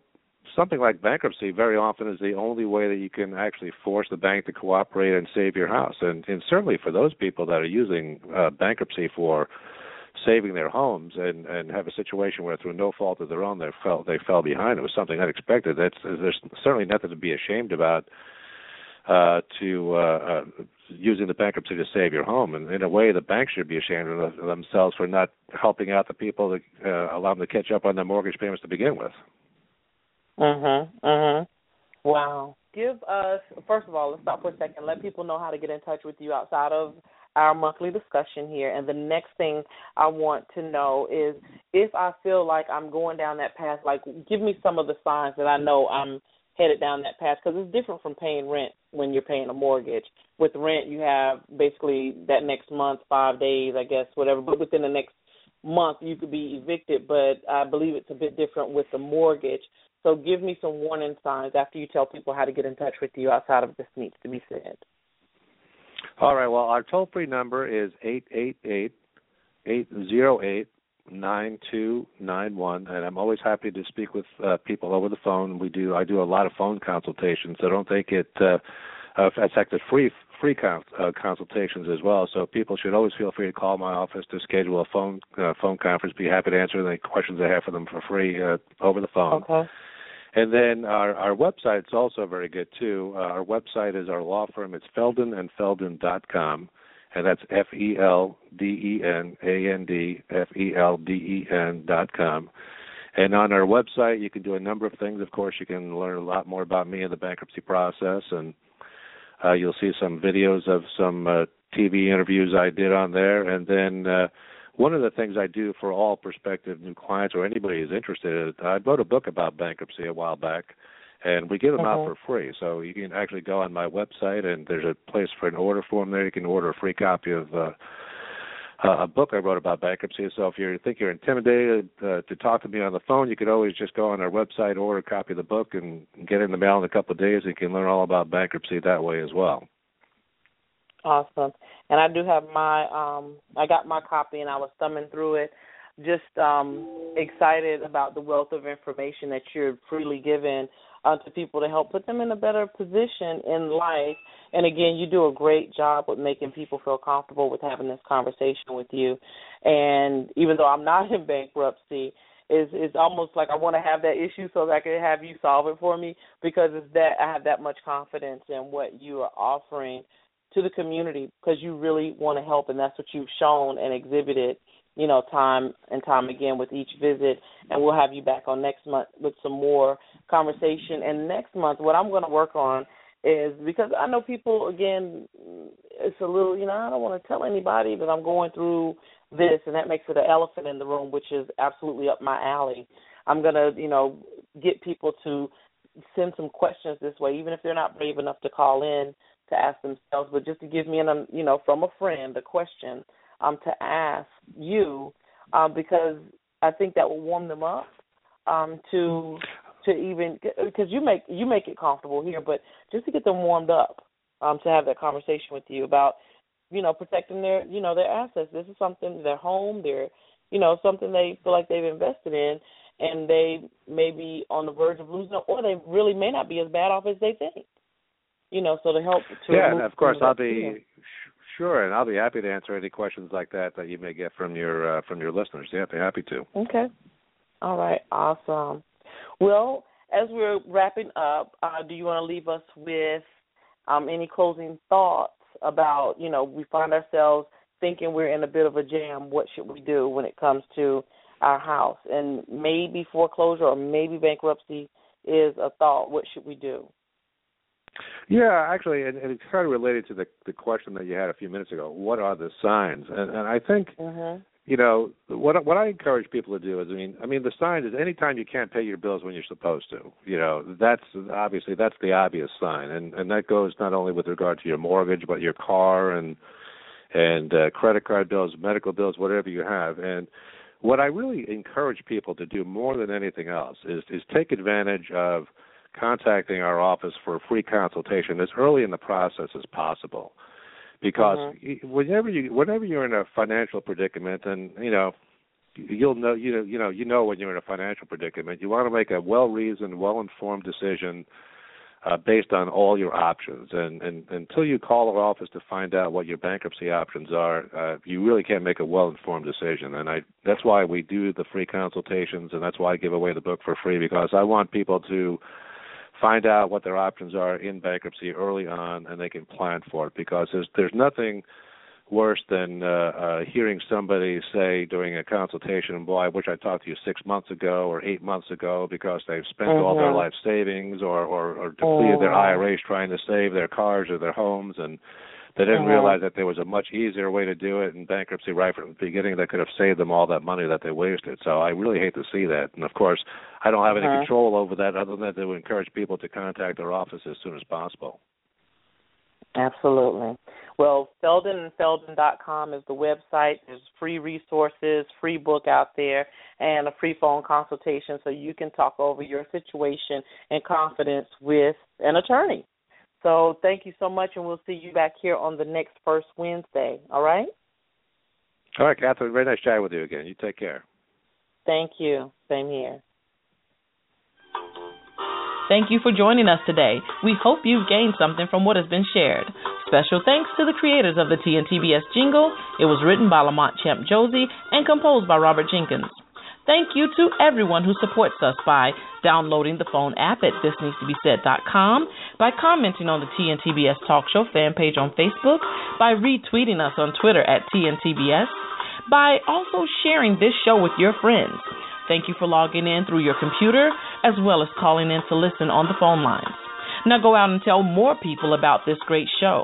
something like bankruptcy very often is the only way that you can actually force the bank to cooperate and save your house. And, and certainly for those people that are using uh, bankruptcy for saving their homes and, and have a situation where through no fault of their own they fell they fell behind. It was something unexpected. That's there's certainly nothing to be ashamed about uh, to uh, uh, using the bankruptcy to save your home. And in a way, the banks should be ashamed of themselves for not helping out the people that uh, allow them to catch up on their mortgage payments to begin with. Mhm. Mhm. Wow. Give us first of all. Let's stop for a second. Let people know how to get in touch with you outside of our monthly discussion here. And the next thing I want to know is if I feel like I'm going down that path, like give me some of the signs that I know I'm headed down that path, because it's different from paying rent when you're paying a mortgage. With rent, you have basically that next month, five days, I guess, whatever, but within the next month you could be evicted, but I believe it's a bit different with the mortgage. So give me some warning signs after you tell people how to get in touch with you outside of this needs to be said. All right, well, our toll-free number is eight eight eight, eight zero eight, nine two nine one, and I'm always happy to speak with uh, people over the phone. We do I do a lot of phone consultations, so don't think it uh, – uh, in fact, free, free con- uh, consultations as well, so people should always feel free to call my office to schedule a phone uh, phone conference. Be happy to answer any questions I have for them for free uh, over the phone. Okay. And then our, our website is also very good, too. Uh, our website is our law firm. It's felden and felden dot com, and that's F E L D E N A N D, F E L D E N dot com. And on our website, you can do a number of things. Of course, you can learn a lot more about me and the bankruptcy process, and uh, you'll see some videos of some uh, T V interviews I did on there. And then uh, one of the things I do for all prospective new clients or anybody who's interested, I wrote a book about bankruptcy a while back, and we give them mm-hmm. out for free. So you can actually go on my website, and there's a place for an order form there. You can order a free copy of uh, a book I wrote about bankruptcy. So if you think you're intimidated uh, to talk to me on the phone, you could always just go on our website, order a copy of the book, and get it in the mail in a couple of days. You can learn all about bankruptcy that way as well. Awesome. And I do have my, um, I got my copy and I was thumbing through it. Just um, excited about the wealth of information that you're freely giving uh, to people to help put them in a better position in life. And again, you do a great job with making people feel comfortable with having this conversation with you. And even though I'm not in bankruptcy, Is it's almost like I want to have that issue so that I can have you solve it for me, because it's that I have that much confidence in what you are offering to the community, because you really want to help, and that's what you've shown and exhibited, you know, time and time again with each visit. And we'll have you back on next month with some more conversation. And next month, what I'm going to work on is, because I know people, again, it's a little, you know, I don't want to tell anybody that I'm going through this, and that makes it an elephant in the room, which is absolutely up my alley. I'm going to, you know, get people to send some questions this way, even if they're not brave enough to call in to ask themselves, but just to give me, an, you know, from a friend, a question um, to ask you, um, because I think that will warm them up um, to to even, because you make you make it comfortable here, but just to get them warmed up um, to have that conversation with you about you know, protecting their, you know, their assets. This is something, their home, their, you know, something they feel like they've invested in, and they may be on the verge of losing it, or they really may not be as bad off as they think. You know, so to help. To yeah, and of course I'll be sure, and I'll be happy to answer any questions like that that you may get from your uh, from your listeners. Yeah, I'd be happy to. Okay. All right. Awesome. Well, as we're wrapping up, uh, do you want to leave us with um, any closing thoughts about, you know, we find ourselves thinking we're in a bit of a jam. What should we do when it comes to our house? And maybe foreclosure or maybe bankruptcy is a thought. What should we do? Yeah, actually, and, and it's kind of related to the, the question that you had a few minutes ago. What are the signs? And, and I think, mm-hmm. you know, what what I encourage people to do is, I mean, I mean, the sign is anytime you can't pay your bills when you're supposed to. You know, that's obviously that's the obvious sign, and and that goes not only with regard to your mortgage, but your car and and uh, credit card bills, medical bills, whatever you have. And what I really encourage people to do more than anything else is is take advantage of contacting our office for a free consultation as early in the process as possible, because mm-hmm. whenever you whenever you're in a financial predicament, and you know you'll know you know you know you know when you're in a financial predicament, you want to make a well-reasoned, well-informed decision uh, based on all your options. And, and until you call our office to find out what your bankruptcy options are, uh, you really can't make a well-informed decision. And I that's why we do the free consultations, and that's why I give away the book for free, because I want people to find out what their options are in bankruptcy early on, and they can plan for it, because there's, there's nothing worse than uh, uh, hearing somebody say during a consultation, boy, I wish I talked to you six months ago or eight months ago, because they've spent mm-hmm. all their life savings or, or, or depleted mm-hmm. their I R As trying to save their cars or their homes, and they didn't mm-hmm. realize that there was a much easier way to do it in bankruptcy right from the beginning that could have saved them all that money that they wasted. So I really hate to see that. And, of course, I don't have any mm-hmm. control over that other than to encourage people to contact our office as soon as possible. Absolutely. Well, felden and felden dot com is the website. There's free resources, free book out there, and a free phone consultation so you can talk over your situation in confidence with an attorney. So thank you so much, and we'll see you back here on the next first Wednesday, all right? All right, Katherine, very nice chatting with you again. You take care. Thank you. Same here. Thank you for joining us today. We hope you've gained something from what has been shared. Special thanks to the creators of the T N T B S jingle. It was written by Lamont Champ Josie and composed by Robert Jenkins. Thank you to everyone who supports us by downloading the phone app at this needs to be said dot com, by commenting on the T N T B S Talk Show fan page on Facebook, by retweeting us on Twitter at T N T B S, by also sharing this show with your friends. Thank you for logging in through your computer, as well as calling in to listen on the phone lines. Now go out and tell more people about this great show.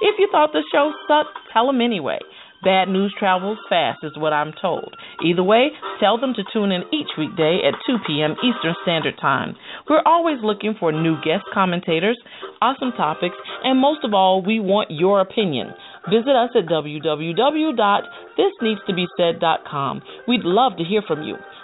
If you thought the show sucked, tell them anyway. Bad news travels fast is what I'm told. Either way, tell them to tune in each weekday at two p.m. Eastern Standard Time. We're always looking for new guest commentators, awesome topics, and most of all, we want your opinion. Visit us at w w w dot this needs to be said dot com. We'd love to hear from you.